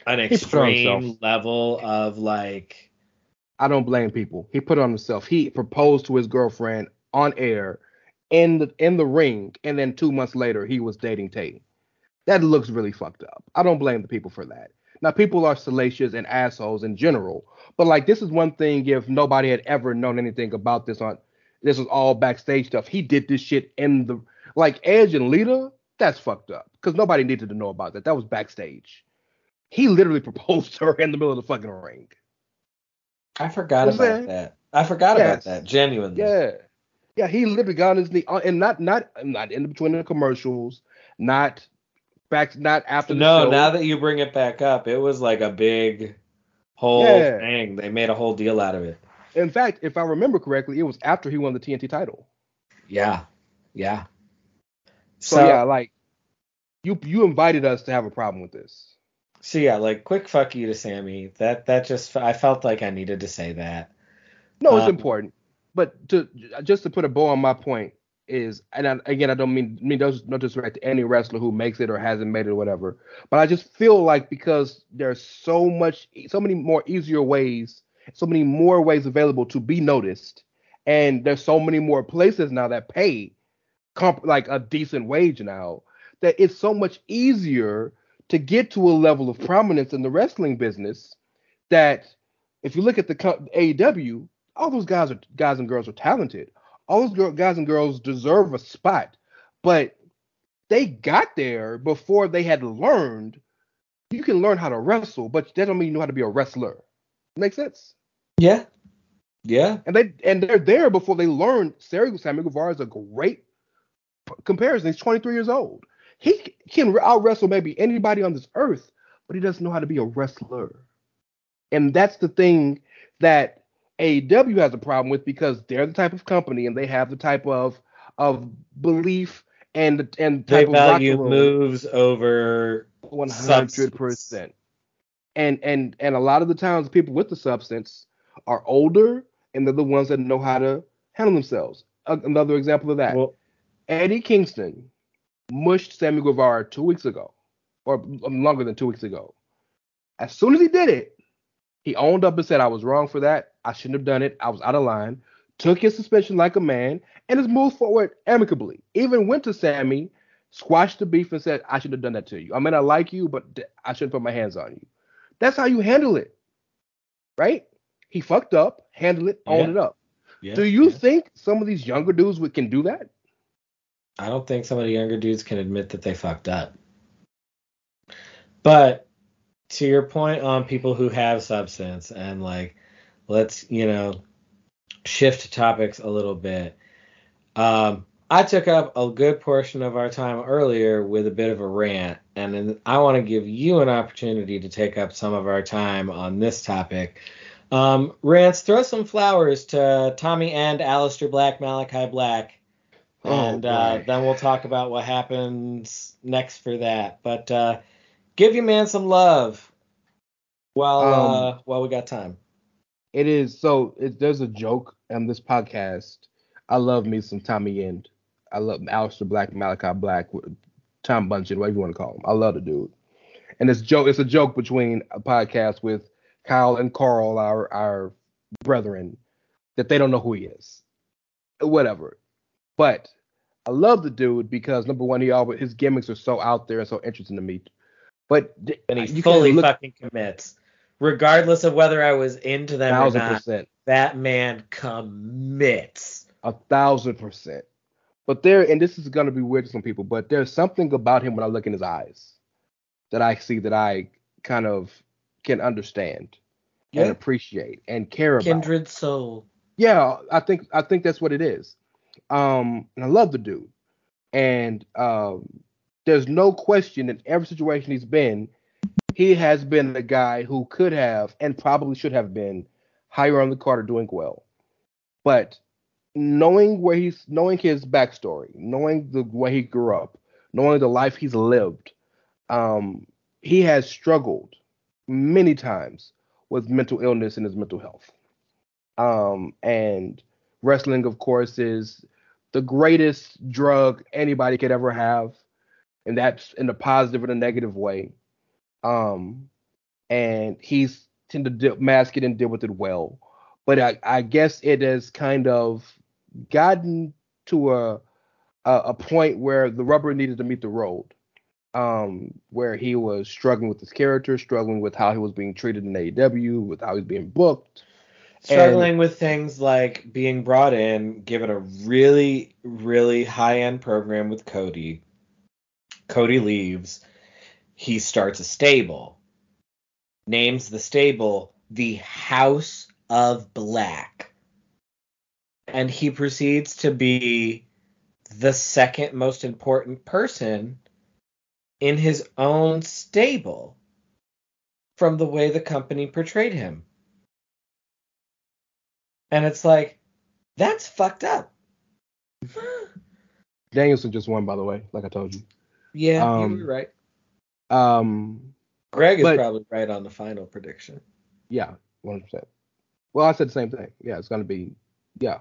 an extreme level of, like, I don't blame people. He put it on himself. He proposed to his girlfriend on air in the in the ring, and then two months later he was dating Tay. That looks really fucked up. I don't blame the people for that. Now, people are salacious and assholes in general, but, like, this is one thing if nobody had ever known anything about this. On this was all backstage stuff. He did this shit in the, like, Edge and Lita. That's fucked up, because nobody needed to know about that. That was backstage. He literally proposed to her in the middle of the fucking ring. I forgot about that? that. I forgot yes. about that. Genuinely. Yeah. Yeah. He literally got on his knee, and not not not in between the commercials, not. Back, not after the no, show. Now that you bring it back up, it was like a big whole yeah. thing. They made a whole deal out of it. In fact, if I remember correctly, it was after he won the T N T title. Yeah, yeah. So, so yeah, like, you you invited us to have a problem with this. So yeah, like, quick fuck you to Sammy. That that just I felt like I needed to say that. No, it's um, important. But to just to put a bow on my point. Is, and I, again, I don't mean mean no disrespect to any wrestler who makes it or hasn't made it or whatever, but I just feel like because there's so much, so many more easier ways, so many more ways available to be noticed, and there's so many more places now that pay comp, like a decent wage now, that it's so much easier to get to a level of prominence in the wrestling business that if you look at the A E W, all those guys are guys and girls are talented. All those guys and girls deserve a spot, but they got there before they had learned. You can learn how to wrestle, but that don't mean you know how to be a wrestler. Make sense? Yeah. Yeah. And, they, and they're there before they learned. Sammy Guevara is a great comparison. He's twenty-three years old. He can out-wrestle maybe anybody on this earth, but he doesn't know how to be a wrestler. And that's the thing that A E W has a problem with, because they're the type of company and they have the type of of belief and and type they value of rock moves over one hundred percent. And and and a lot of the times people with the substance are older and they're the ones that know how to handle themselves. Uh, another example of that: well, Eddie Kingston mushed Sammy Guevara two weeks ago, or longer than two weeks ago. As soon as he did it, he owned up and said, "I was wrong for that. I shouldn't have done it. I was out of line." Took his suspension like a man and has moved forward amicably. Even went to Sammy, squashed the beef, and said, "I should have done that to you. I mean, I like you, but I shouldn't put my hands on you." That's how you handle it, right? He fucked up, handle it, own yeah. it up. Yeah. Do you yeah. think some of these younger dudes would, can do that? I don't think some of the younger dudes can admit that they fucked up. But to your point on people who have substance and, like, let's, you know, shift topics a little bit. Um, I took up a good portion of our time earlier with a bit of a rant, and then I want to give you an opportunity to take up some of our time on this topic. Um, Rance, throw some flowers to Tommy and Aleister Black, Malachi Black, And oh, uh, then we'll talk about what happens next for that. But uh, give your man some love while um, uh, while we got time. It is so. It, there's a joke on this podcast. I love me some Tommy End. I love Aleister Black, Malachi Black, Tom Bunchen, whatever you want to call him. I love the dude. And it's joke. It's a joke between a podcast with Kyle and Carl, our our brethren, that they don't know who he is. Whatever. But I love the dude because, number one, he always, his gimmicks are so out there and so interesting to me. But and he fully look, fucking commits. Regardless of whether I was into them or not, percent. That man commits. A thousand percent. But there, and this is going to be weird to some people, but there's something about him when I look in his eyes that I see that I kind of can understand yeah. and appreciate and care Kindred about. Kindred soul. Yeah, I think I think that's what it is. Um, and I love the dude. And um, there's no question in every situation he's been, he has been the guy who could have and probably should have been higher on the card or doing well. But knowing where he's, knowing his backstory, knowing the way he grew up, knowing the life he's lived, um, he has struggled many times with mental illness and his mental health. Um, and wrestling, of course, is the greatest drug anybody could ever have, and that's in a positive and a negative way. Um, and he's tend to deal, mask it and deal with it well. But I, I guess it has kind of gotten to a, a a point where the rubber needed to meet the road, um, where he was struggling with his character, struggling with how he was being treated in A E W, with how he was being booked. Struggling and, with things like being brought in, given a really, really high-end program with Cody. Cody leaves. He starts a stable. Names the stable the House of Black. And he proceeds to be the second most important person in his own stable from the way the company portrayed him. And it's like, that's fucked up. Danielson just won, by the way, like I told you. Yeah, um, you were right. Um, Greg but, is probably right on the final prediction. Yeah, one hundred percent. Well, I said the same thing. Yeah, it's going to be, yeah.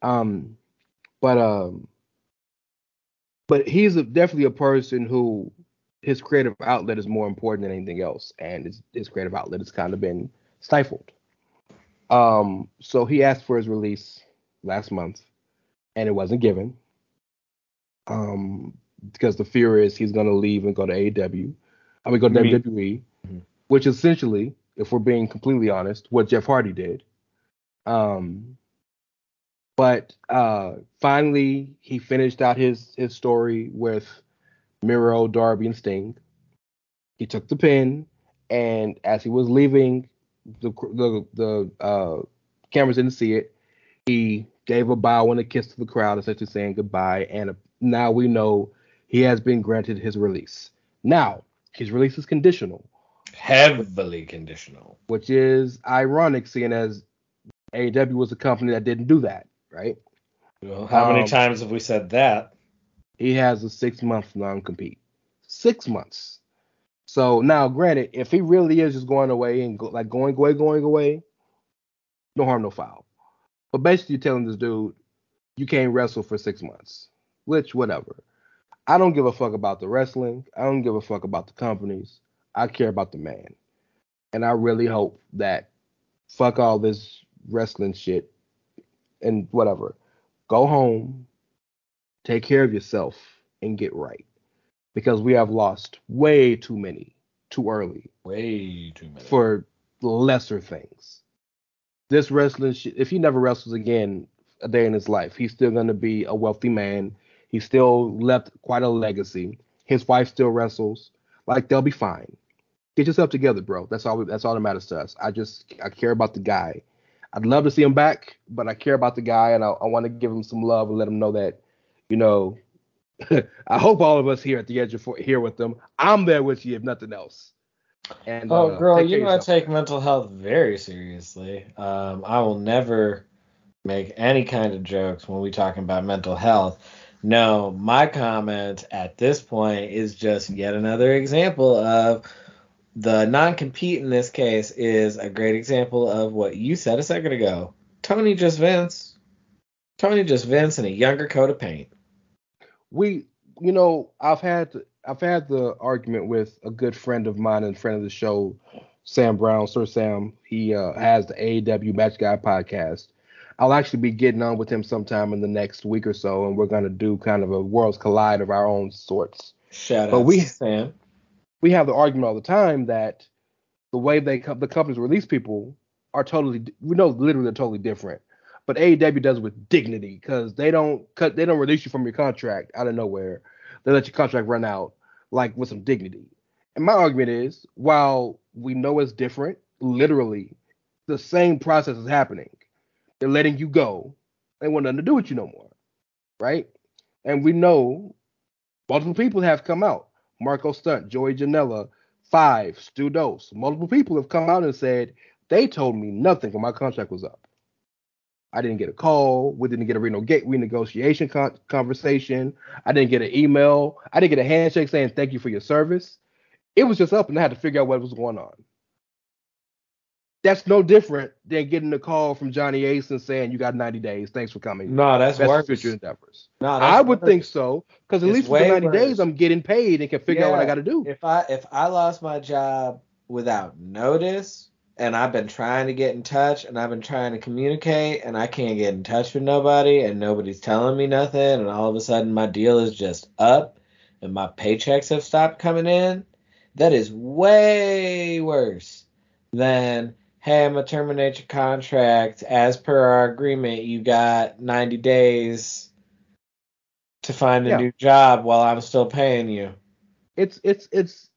Um, but um, but he's a, definitely a person who his creative outlet is more important than anything else. And his, his creative outlet has kind of been stifled. Um, so he asked for his release last month, and it wasn't given. Um, because the fear is he's going to leave and go to A E W. I mean, go to Me. W W E, mm-hmm. which essentially, if we're being completely honest, what Jeff Hardy did. Um, but uh, finally, he finished out his, his story with Miro, Darby, and Sting. He took the pin, and as he was leaving, The the the uh, cameras didn't see it. He gave a bow and a kiss to the crowd, essentially saying goodbye. And now we know he has been granted his release. Now his release is conditional, heavily conditional, which is ironic, seeing as A E W was a company that didn't do that, right? Well, how um, many times have we said that? He has a six month non compete. Six months. So now, granted, if he really is just going away and go, like going away, going away, no harm, no foul. But basically, you're telling this dude you can't wrestle for six months, which whatever. I don't give a fuck about the wrestling. I don't give a fuck about the companies. I care about the man. And I really hope that fuck all this wrestling shit and whatever. Go home, take care of yourself, and get right. Because we have lost way too many too early. Way too many. For lesser things. This wrestling shit, if he never wrestles again a day in his life, he's still going to be a wealthy man. He still left quite a legacy. His wife still wrestles. Like, they'll be fine. Get yourself together, bro. That's all we, that's all that matters to us. I just, I care about the guy. I'd love to see him back, but I care about the guy, and I, I want to give him some love and let him know that, you know, I hope all of us here at the edge of here with them. I'm there with you, if nothing else. And, oh, uh, girl, you know I take mental health very seriously. Um, I will never make any kind of jokes when we talking about mental health. No, my comment at this point is just yet another example of the non-compete in this case is a great example of what you said a second ago. Tony just Vince. Tony just Vince in a younger coat of paint. We, you know, I've had I've had the argument with a good friend of mine and friend of the show, Sam Brown, Sir Sam. He uh, has the A E W Match Guy podcast. I'll actually be getting on with him sometime in the next week or so, and we're going to do kind of a Worlds Collide of our own sorts. Shout but out we, to Sam. We have the argument all the time that the way they co- the companies release people are totally, we know literally they're totally different. But A E W does it with dignity because they don't cut, they don't release you from your contract out of nowhere. They let your contract run out like with some dignity. And my argument is, while we know it's different, literally the same process is happening. They're letting you go. They want nothing to do with you no more, right? And we know multiple people have come out. Marco Stunt, Joey Janela, Five, Stu Dose. Multiple people have come out and said, they told me nothing when my contract was up. I didn't get a call. We didn't get a renegotiation con- conversation. I didn't get an email. I didn't get a handshake saying thank you for your service. It was just up, and I had to figure out what was going on. That's no different than getting a call from Johnny Ace and saying, you got ninety days. Thanks for coming. No, that's worse. Future endeavors. No, that's I would worse. think so, because at it's least for the ninety days, I'm getting paid and can figure yeah, out what I got to do. If I if I lost my job without notice, and I've been trying to get in touch, and I've been trying to communicate, and I can't get in touch with nobody, and nobody's telling me nothing, and all of a sudden my deal is just up, and my paychecks have stopped coming in, that is way worse than... hey, I'm going to terminate your contract. As per our agreement, you got ninety days to find a yeah. new job while I'm still paying you. It's it's it's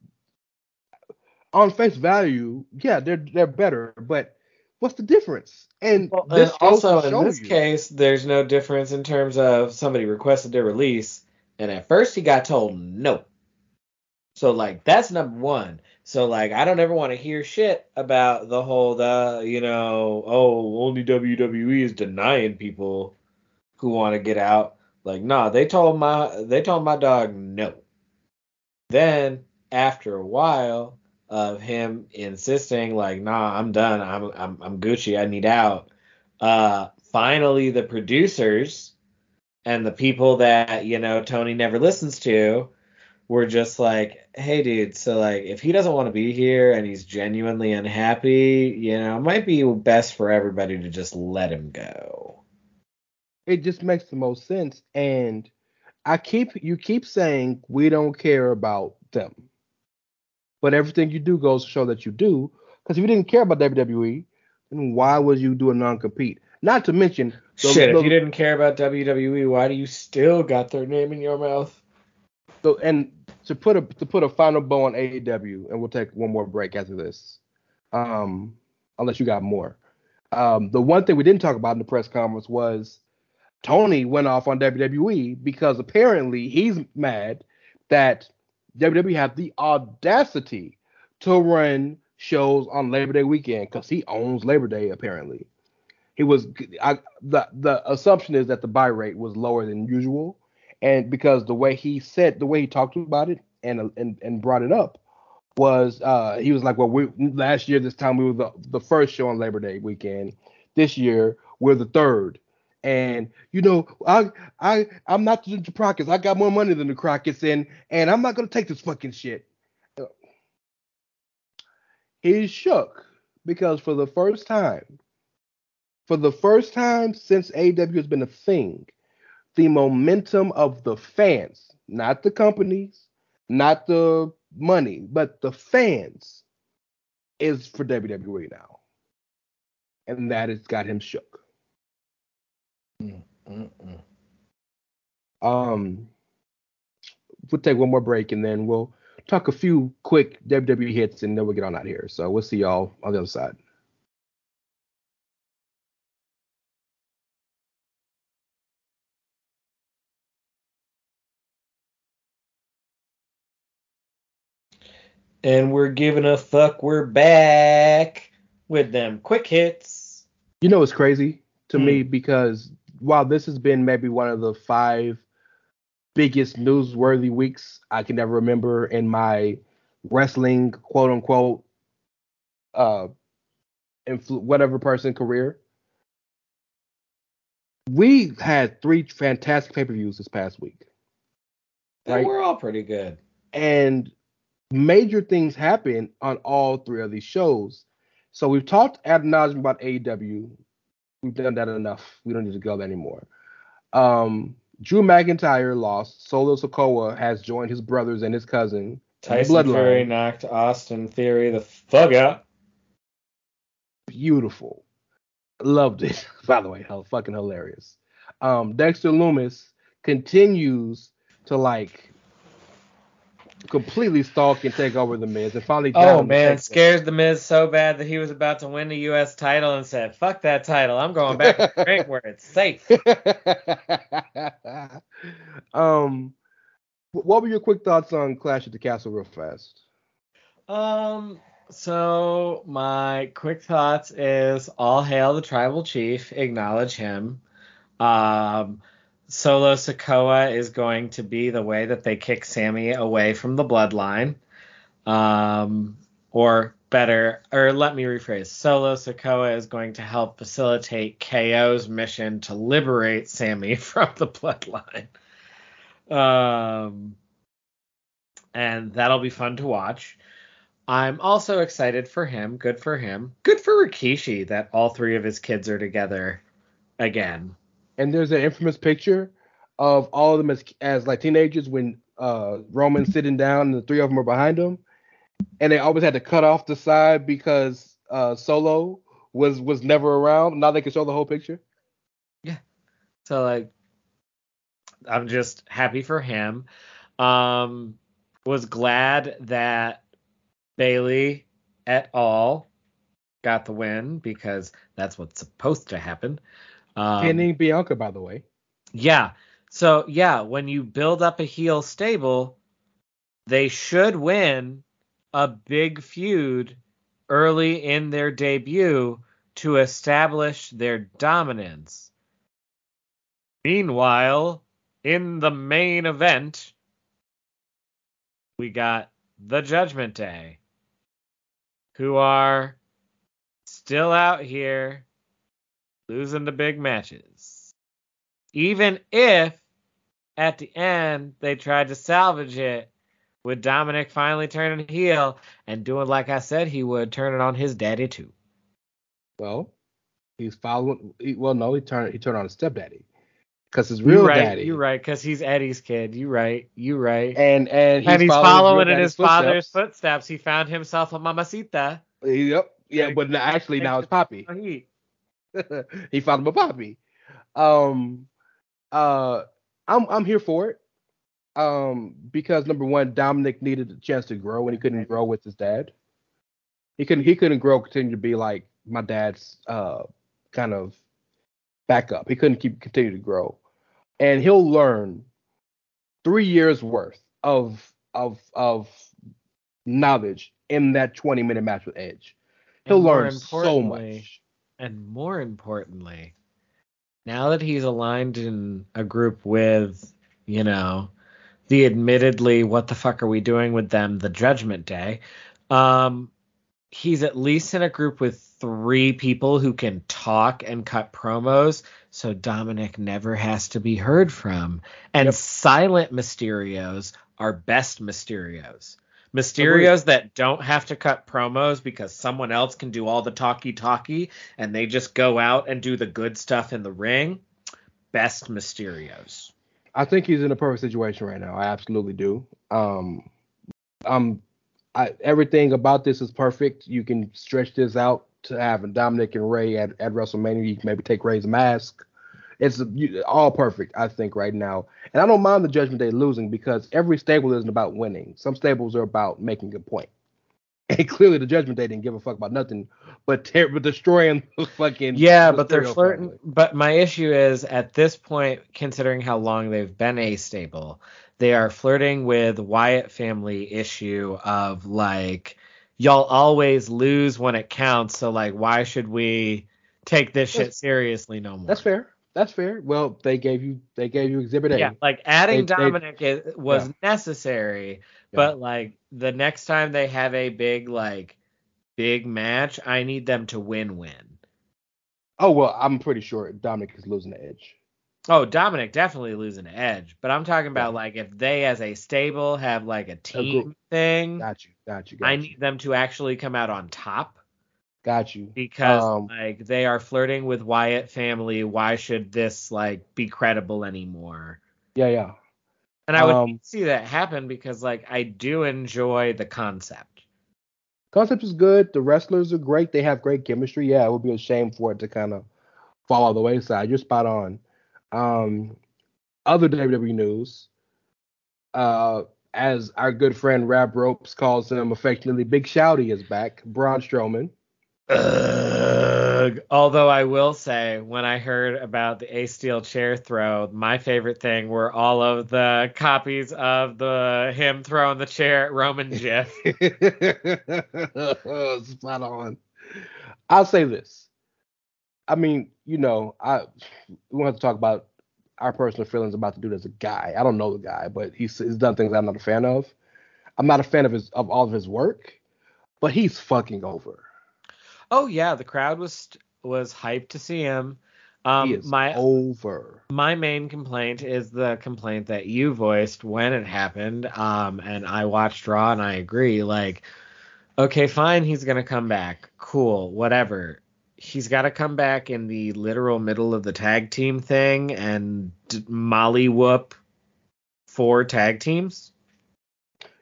on face value, yeah, they're they're better, but what's the difference? And, well, this and also in this you. case, there's no difference in terms of somebody requested their release, and at first he got told no. So, like, that's number one. So, like, I don't ever want to hear shit about the whole, uh, you know, oh, only W W E is denying people who want to get out. Like, nah, they told my they told my dog no. Then, after a while of him insisting, like, nah, I'm done. I'm I'm, I'm Gucci. I need out. Uh, finally, the producers and the people that, you know, Tony never listens to, we're just like, hey, dude, so, like, if he doesn't want to be here and he's genuinely unhappy, you know, it might be best for everybody to just let him go. It just makes the most sense. And I keep you keep saying we don't care about them. But everything you do goes to show that you do. Because if you didn't care about W W E, then why would you do a non-compete? Not to mention... Those, Shit, those, if you didn't care about W W E, why do you still got their name in your mouth? So, and to put a to put a final bow on A E W, and we'll take one more break after this, um, unless you got more. Um, the one thing we didn't talk about in the press conference was Tony went off on W W E because apparently he's mad that W W E had the audacity to run shows on Labor Day weekend because he owns Labor Day apparently. He was I, the the assumption is that the buy rate was lower than usual. And because the way he said, the way he talked about it and and, and brought it up was uh, he was like, well, we last year, this time we were the, the first show on Labor Day weekend. This year, we're the third. And, you know, I, I, I'm not the, the Crockett's. I got more money than the Crockett's and, and I'm not going to take this fucking shit. He's shook because for the first time, for the first time since A E W has been a thing, the momentum of the fans, not the companies, not the money, but the fans is for W W E now. And that has got him shook. Mm-mm-mm. Um, we'll take one more break and then we'll talk a few quick W W E hits and then we'll get on out of here. So we'll see y'all on the other side. And we're giving a fuck. We're back with them quick hits. You know, it's crazy to mm. me because while this has been maybe one of the five biggest newsworthy weeks I can ever remember in my wrestling, quote unquote, uh, influ- whatever person career. We had three fantastic pay-per-views this past week. They right? were all pretty good. And major things happened on all three of these shows. So we've talked ad nauseum about A E W. We've done that enough. We don't need to go there anymore. Um, Drew McIntyre lost. Solo Sikoa has joined his brothers and his cousin. Tyson Fury knocked Austin Theory the fuck out. Beautiful. Loved it. By the way, hell, fucking hilarious. Um, Dexter Loomis continues to, like, completely stalk and take over The Miz. And finally, oh, man, scared The Miz so bad that he was about to win the U S title and said, fuck that title. I'm going back to drink where it's safe. um, what were your quick thoughts on Clash at the Castle real fast? Um... So my quick thoughts is all hail the tribal chief, acknowledge him. Um, Solo Sikoa is going to be the way that they kick Sammy away from the bloodline. Um, or better, or let me rephrase, Solo Sikoa is going to help facilitate K O's mission to liberate Sammy from the bloodline. Um, and that'll be fun to watch. I'm also excited for him. Good for him. Good for Rikishi that all three of his kids are together again. And there's an infamous picture of all of them as, as like teenagers when uh, Roman's sitting down and the three of them are behind him. And they always had to cut off the side because uh, Solo was, was never around. Now they can show the whole picture. Yeah. So, like, I'm just happy for him. Um, was glad that Bailey et al. Got the win because that's what's supposed to happen. Um, Pinning Bianca, by the way. Yeah. So, yeah, when you build up a heel stable, they should win a big feud early in their debut to establish their dominance. Meanwhile, in the main event, we got the Judgment Day, who are still out here losing the big matches. Even if at the end they tried to salvage it with Dominic finally turning heel and doing like I said he would, turn it on his daddy too. Well, he's following. Well, no, he turned he turned on his stepdaddy because his real right, daddy. You're right, because he's Eddie's kid. You're right, you're right. And and he's, and he's following in his father's footsteps. footsteps. He found himself a mamacita. Yep. Yeah, but actually now it's Poppy. He found him a Poppy. Um, uh, I'm I'm here for it. Um, because number one, Dominic needed a chance to grow, and he couldn't grow with his dad. He couldn't he couldn't grow, continue to be like my dad's uh kind of backup. He couldn't keep continue to grow. And he'll learn three years worth of of of knowledge in that twenty minute match with Edge. He'll learn so much. And more importantly, now that he's aligned in a group with, you know, the admittedly what the fuck are we doing with them, the Judgment Day, um, he's at least in a group with three people who can talk and cut promos. So Dominic never has to be heard from. And yep. Silent Mysterios are best Mysterios. Mysterios that don't have to cut promos because someone else can do all the talky-talky and they just go out and do the good stuff in the ring. Best Mysterios. I think he's in a perfect situation right now. I absolutely do. Um, um, I, everything about this is perfect. You can stretch this out to have Dominic and Rey at, at WrestleMania. You can maybe take Rey's mask. It's all perfect, I think, right now. And I don't mind the Judgment Day losing because every stable isn't about winning. Some stables are about making a point. And clearly the Judgment Day didn't give a fuck about nothing but, ter- but destroying the fucking... Yeah, but they're flirting. Family. But my issue is, at this point, considering how long they've been a stable, they are flirting with Wyatt family issue of, like... Y'all always lose when it counts, so, like, why should we take this shit seriously no more? That's fair. That's fair. Well, they gave you they gave you Exhibit A. Yeah, like adding they, Dominic they, was yeah. necessary, yeah. but like the next time they have a big like big match, I need them to win-win. Oh well, I'm pretty sure Dominic is losing to Edge. Oh, Dominic definitely losing to Edge, but I'm talking about yeah. like if they as a stable have like a team Agreed. thing. Got you, got you. Got I you. need them to actually come out on top. Got you. Because um, like they are flirting with Wyatt family. Why should this like be credible anymore? Yeah, yeah. And I would um, see that happen because like I do enjoy the concept. Concept is good. The wrestlers are great. They have great chemistry. Yeah, it would be a shame for it to kind of fall off the wayside. You're spot on. Um, other W W E news. Uh, as our good friend Rab Ropes calls him affectionately, Big Shouty is back. Braun Strowman. Ugh. Although I will say, when I heard about the Ace Steel chair throw, my favorite thing were all of the copies of the him throwing the chair at Roman Jeff. Spot on. I'll say this. I mean, you know, I we have to talk about our personal feelings about the dude as a guy. I don't know the guy, but he's, he's done things I'm not a fan of. I'm not a fan of his of all of his work, but he's fucking over. Oh, yeah, the crowd was was hyped to see him. Um, he is my, over. My main complaint is the complaint that you voiced when it happened, um, and I watched Raw, and I agree. Like, okay, fine, he's going to come back. Cool, whatever. He's got to come back in the literal middle of the tag team thing and molly whoop four tag teams.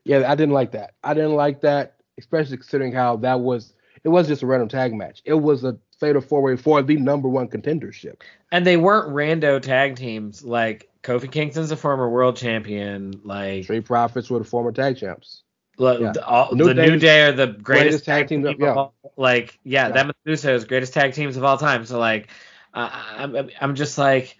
Yeah, I didn't like that. I didn't like that, especially considering how that was... It wasn't just a random tag match. It was a fatal four-way for the number one contendership. And they weren't rando tag teams. Like, Kofi Kingston's a former world champion. Like Street Profits were the former tag champs. Like, yeah. The, all, New, the Day, New Day are the greatest, greatest tag, tag teams team of yeah. all Like, yeah, yeah. them and Usos, greatest tag teams of all time. So, like, uh, I'm, I'm just like,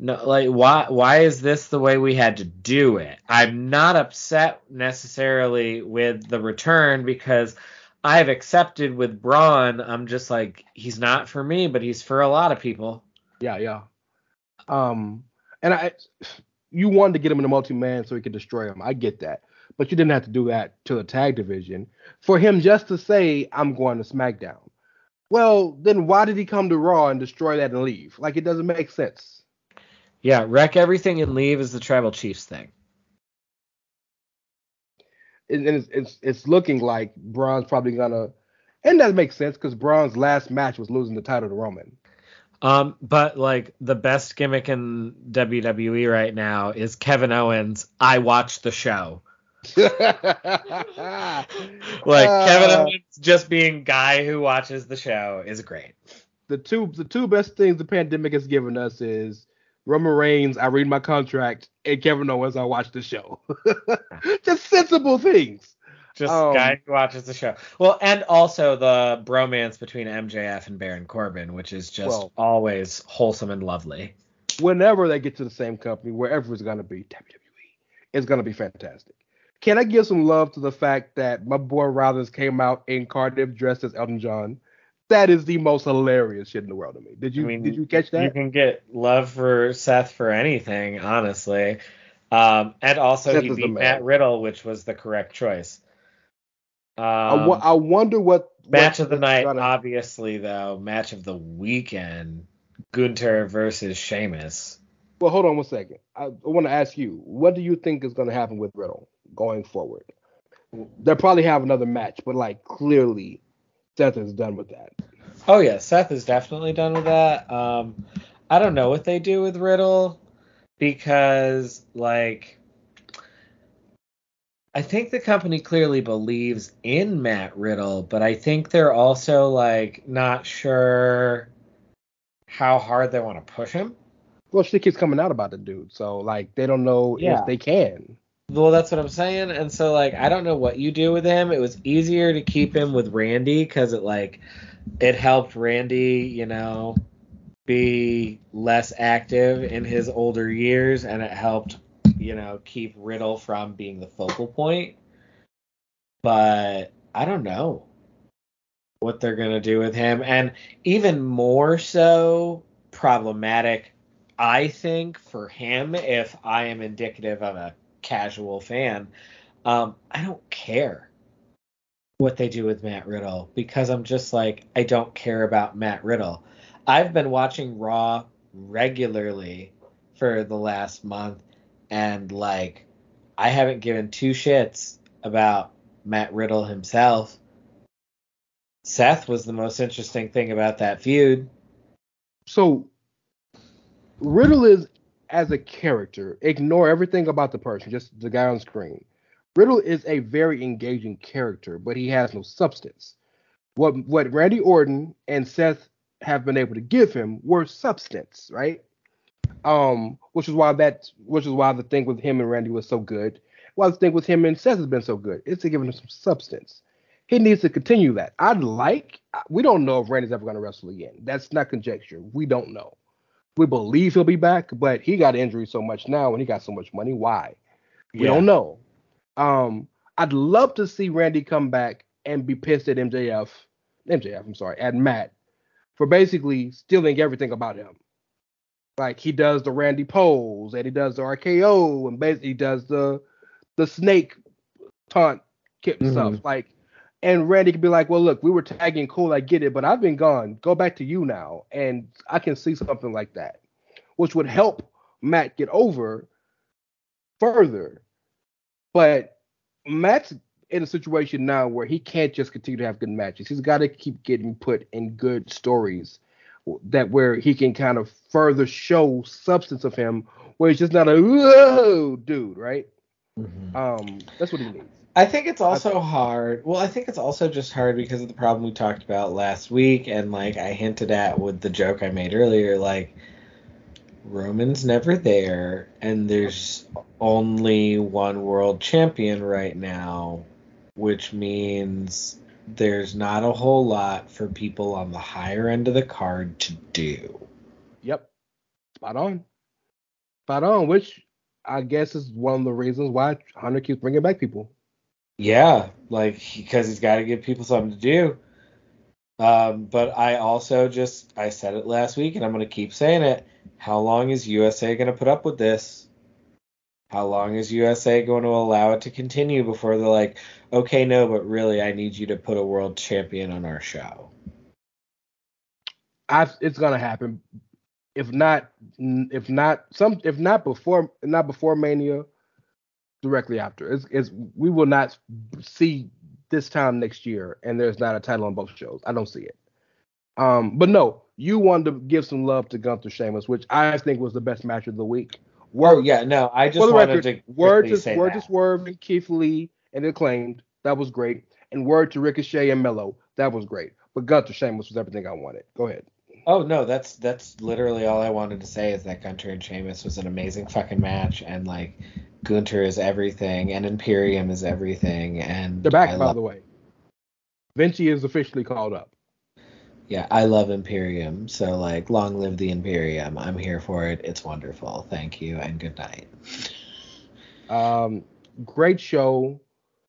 no, like, why, why is this the way we had to do it? I'm not upset necessarily with the return because... I've accepted with Braun, I'm just like, he's not for me, but he's for a lot of people. Yeah, yeah. Um, and I, you wanted to get him in a multi-man so he could destroy him. I get that. But you didn't have to do that to the tag division. For him just to say, I'm going to SmackDown. Well, then why did he come to Raw and destroy that and leave? Like, it doesn't make sense. Yeah, wreck everything and leave is the Tribal Chiefs thing. And it's, it's it's looking like Braun's probably gonna, and that makes sense because Braun's last match was losing the title to Roman. Um, but like the best gimmick in W W E right now is Kevin Owens. I watched the show. like uh, Kevin Owens just being guy who watches the show is great. The two the two best things the pandemic has given us is. Roman Reigns, I read my contract, and Kevin Owens, I watch the show. Just sensible things. Just um, guy who watches the show. Well, and also the bromance between M J F and Baron Corbin, which is just well, always wholesome and lovely. Whenever they get to the same company, wherever it's going to be, W W E, it's going to be fantastic. Can I give some love to the fact that my boy Rollins came out in Cardiff dressed as Elton John? That is the most hilarious shit in the world to me. Did you I mean, did you catch that? You can get love for Seth for anything, honestly. Um, and also Seth he beat Matt Riddle, which was the correct choice. Um, I, w- I wonder what match what of the night. Gonna... Obviously, though, match of the weekend: Gunter versus Sheamus. Well, hold on one second. I, I want to ask you, what do you think is going to happen with Riddle going forward? They'll probably have another match, but like clearly. Seth is done with that. Oh, yeah. Seth is definitely done with that. Um, I don't know what they do with Riddle because, like, I think the company clearly believes in Matt Riddle, but I think they're also, like, not sure how hard they want to push him. Well, shit keeps coming out about the dude, so, like, they don't know yeah. if they can. Well, that's what I'm saying. And so, like, I don't know what you do with him. It was easier to keep him with Randy because it, like, it helped Randy, you know, be less active in his older years. And it helped, you know, keep Riddle from being the focal point. But I don't know what they're going to do with him. And even more so problematic I think for him, if I am indicative of a casual fan, um, I don't care what they do with Matt Riddle, because I'm just like, I don't care about Matt Riddle. I've been watching Raw regularly for the last month, and like, I haven't given two shits about Matt Riddle himself. Seth was the most interesting thing about that feud. So Riddle is, as a character, ignore everything about the person, just the guy on screen. Riddle is a very engaging character, but he has no substance. What what Randy Orton and Seth have been able to give him were substance, right? Um, which is why that which is why the thing with him and Randy was so good. Why the thing with him and Seth has been so good. It's giving him some substance. He needs to continue that. I'd like we don't know if Randy's ever going to wrestle again. That's not conjecture. We don't know. We believe he'll be back, but he got injured so much now and he got so much money. Why? We yeah. don't know. Um, I'd love to see Randy come back and be pissed at M J F. M J F, I'm sorry, at Matt for basically stealing everything about him. Like, he does the Randy pose and he does the R K O and basically does the the snake taunt kip mm-hmm. stuff. Like, and Randy could be like, well, look, we were tagging, cool, I get it, but I've been gone. Go back to you now. And I can see something like that, which would help Matt get over further. But Matt's in a situation now where he can't just continue to have good matches. He's got to keep getting put in good stories that where he can kind of further show substance of him, where he's just not a, whoa, dude, right? Mm-hmm. Um, that's what he needs. I think it's also okay. hard. Well, I think it's also just hard because of the problem we talked about last week, and like I hinted at with the joke I made earlier, like Roman's never there, and there's only one world champion right now, which means there's not a whole lot for people on the higher end of the card to do. Yep. Spot on. Spot on, which I guess is one of the reasons why Hunter keeps bringing back people. Yeah, like, because he's got to give people something to do. Um, but I also just, I said it last week, and I'm going to keep saying it. How long is U S A going to put up with this? How long is U S A going to allow it to continue before they're like, okay, no, but really, I need you to put a world champion on our show? I've, it's going to happen. If not, if not, some, if not before, not before Mania. Directly after. It's, it's, we will not see this time next year, and there's not a title on both shows. I don't see it. Um, but no, you wanted to give some love to Gunther Sheamus, which I think was the best match of the week. Word, oh, yeah, no, I just wanted record, to word to, say word that. to Swerve and Keith Lee and Acclaimed. That was great. And word to Ricochet and Melo. That was great. But Gunther Sheamus was everything I wanted. Go ahead. Oh, no, that's that's literally all I wanted to say is that Gunther and Sheamus was an amazing fucking match, and, like, Gunther is everything, and Imperium is everything, and... They're back, I by lo- the way. Vinci is officially called up. Yeah, I love Imperium, so, like, long live the Imperium. I'm here for it. It's wonderful. Thank you, and good night. Um, great show.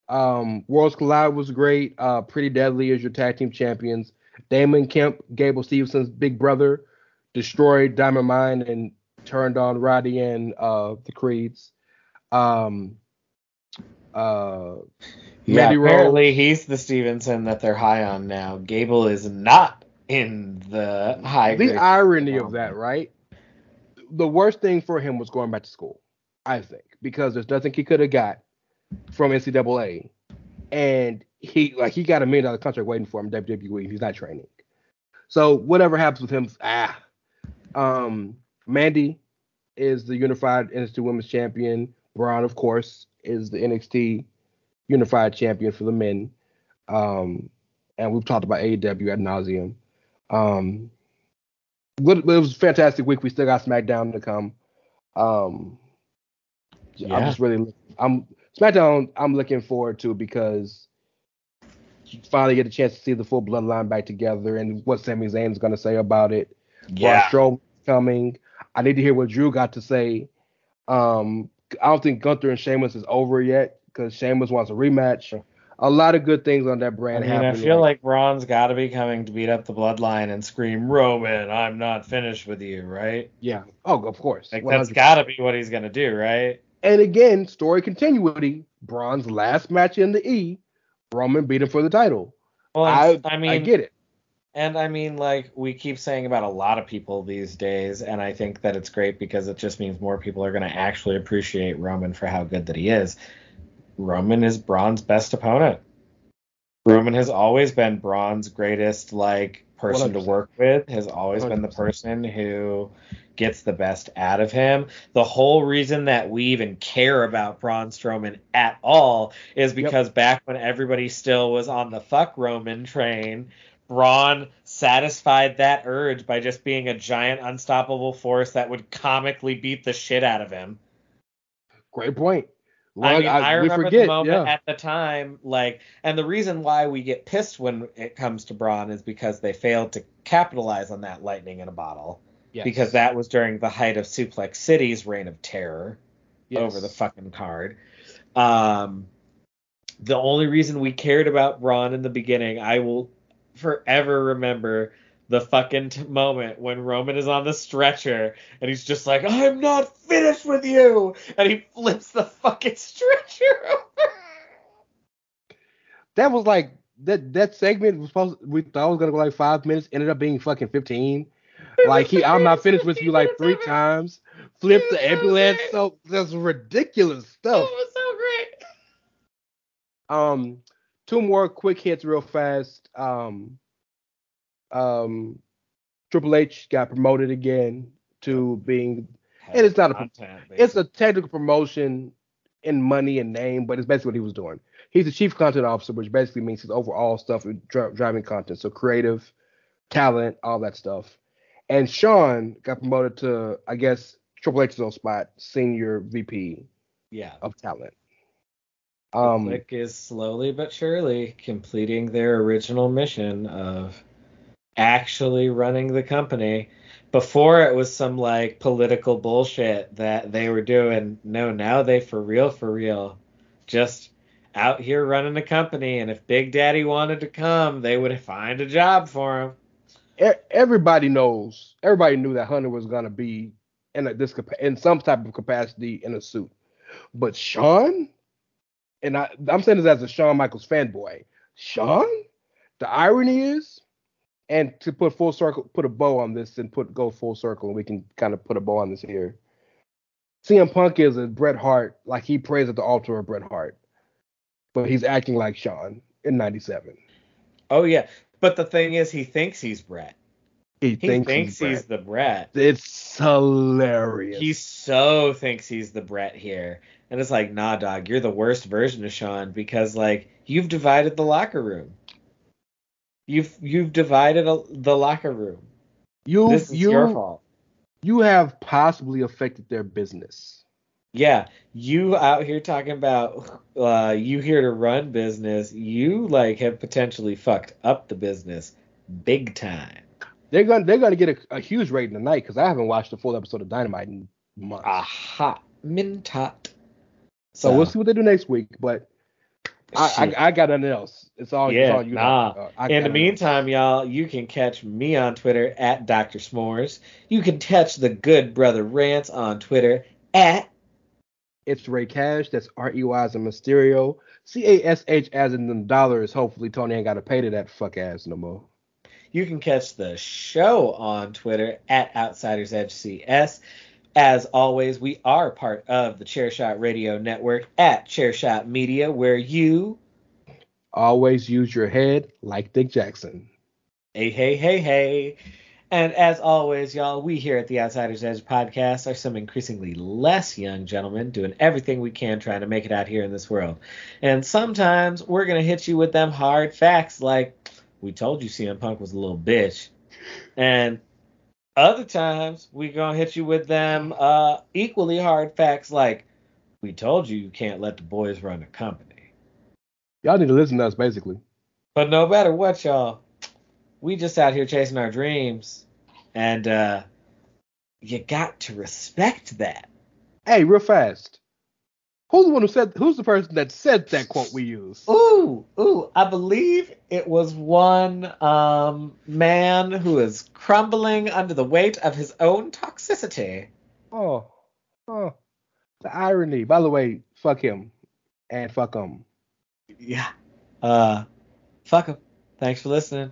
Um, Worlds Collide was great. Uh, Pretty Deadly is your tag team champions. Damon Kemp, Gable Stevenson's big brother, destroyed Diamond Mine and turned on Roddy and uh, the Creeds. Um, uh, yeah, Mandy apparently Rose. He's the Stevenson that they're high on now. Gable is not in the high. The irony now. Of that, right? The worst thing for him was going back to school, I think, because there's nothing he could have got from N C double A. And he like he got a million dollar contract waiting for him in W W E. He's not training, so whatever happens with him, ah. Um, Mandy is the unified N X T Women's Champion. Braun, of course, is the N X T Unified Champion for the men. Um, and we've talked about A E W ad nauseum. Um, it was a fantastic week. We still got SmackDown to come. Um, yeah. I'm just really I'm SmackDown. I'm looking forward to it because. You finally get a chance to see the full bloodline back together and what Sami Zayn's going to say about it. Yeah. Braun Strowman's coming. I need to hear what Drew got to say. Um, I don't think Gunther and Sheamus is over yet because Sheamus wants a rematch. a lot of good things on that brand. I mean, I feel like Braun's got to be coming to beat up the Bloodline and scream, "Roman, I'm not finished with you," right? Yeah. Oh, of course. Like, that's got to be what he's going to do, right? And again, story continuity. Braun's last match in the E, Roman beat him for the title. Well, I, I mean, I get it. And I mean, like, we keep saying about a lot of people these days, and I think that it's great because it just means more people are going to actually appreciate Roman for how good that he is. Roman is Braun's best opponent. Roman has always been Braun's greatest, like, person one hundred percent to work with, has always one hundred percent been the person who gets the best out of him. The whole reason that we even care about Braun Strowman at all is because yep. back when everybody still was on the fuck Roman train, Braun satisfied that urge by just being a giant, unstoppable force that would comically beat the shit out of him. Great point. Well, I mean, I, I remember forget, the moment yeah. at the time, like, and the reason why we get pissed when it comes to Braun is because they failed to capitalize on that lightning in a bottle. Yes. Because that was during the height of Suplex City's reign of terror yes. over the fucking card. Um, the only reason we cared about Braun in the beginning, I will forever remember the fucking t- moment when Roman is on the stretcher and he's just like, "I'm not finished with you," and he flips the fucking stretcher over. That was like that that segment was supposed we thought was gonna go like five minutes, ended up being fucking fifteen. Like he I'm not finished with you like three times, flipped the ambulance. So that's ridiculous stuff. It was so great. Um two more quick hits real fast. Um Um, Triple H got promoted again to being, and it's not a, it's a technical promotion in money and name, but it's basically what he was doing. He's the chief content officer, which basically means his overall stuff is dri- driving content, so creative, talent, all that stuff. And Sean got promoted to, I guess, Triple H's old spot, senior V P, yeah, of talent. Um, the Click is slowly but surely completing their original mission of actually running the company. Before it was some like political bullshit that they were doing. No, now they for real, for real, just out here running the company. And if Big Daddy wanted to come, they would find a job for him. Everybody knows. Everybody knew that Hunter was gonna be in a, this in some type of capacity in a suit. But Shawn, and I, I'm saying this as a Shawn Michaels fanboy. Shawn, the irony is. And to put full circle, put a bow on this and put go full circle, and we can kind of put a bow on this here. C M Punk is a Bret Hart, like he prays at the altar of Bret Hart, but he's acting like Shawn in ninety-seven. Oh yeah, but the thing is, he thinks he's Bret. He, he thinks, thinks he's, he's Bret. the Bret. It's hilarious. He so thinks he's the Bret here, and it's like, nah, dog, you're the worst version of Shawn because like you've divided the locker room. You've you've divided a, the locker room. You, this is you, your fault. You have possibly affected their business. Yeah, you out here talking about uh, you here to run business. You like have potentially fucked up the business big time. They're gonna they're gonna get a, a huge rating tonight because I haven't watched a full episode of Dynamite in months. A hot mint hot. So, so we'll see what they do next week, but. I, I, I got nothing else. It's all, yeah, it's all you. Nah. Uh, I In the meantime, else. y'all, you can catch me on Twitter at Doctor S'mores. You can catch the good brother Rance on Twitter at It's Ray Cash. That's R E Y as in Mysterio. C A S H as in them dollars. Hopefully Tony ain't got to pay to that fuck ass no more. You can catch the show on Twitter at Outsiders Edge C S. As always, we are part of the Chairshot Radio Network at Chairshot Media, where you always use your head like Dick Jackson. Hey, hey, hey, hey. And as always, y'all, we here at the Outsiders Edge podcast are some increasingly less young gentlemen doing everything we can trying to make it out here in this world. And sometimes we're going to hit you with them hard facts like, we told you C M Punk was a little bitch. And other times, we're going to hit you with them uh, equally hard facts like, we told you you can't let the boys run the company. Y'all need to listen to us, basically. But no matter what, y'all, we just out here chasing our dreams. And uh, you got to respect that. Hey, real fast. Who's the one who said? Who's the person that said that quote we used? Ooh, ooh! I believe it was one um, man who is crumbling under the weight of his own toxicity. Oh, oh! The irony. By the way, fuck him and fuck him. Yeah. Uh, fuck him. Thanks for listening.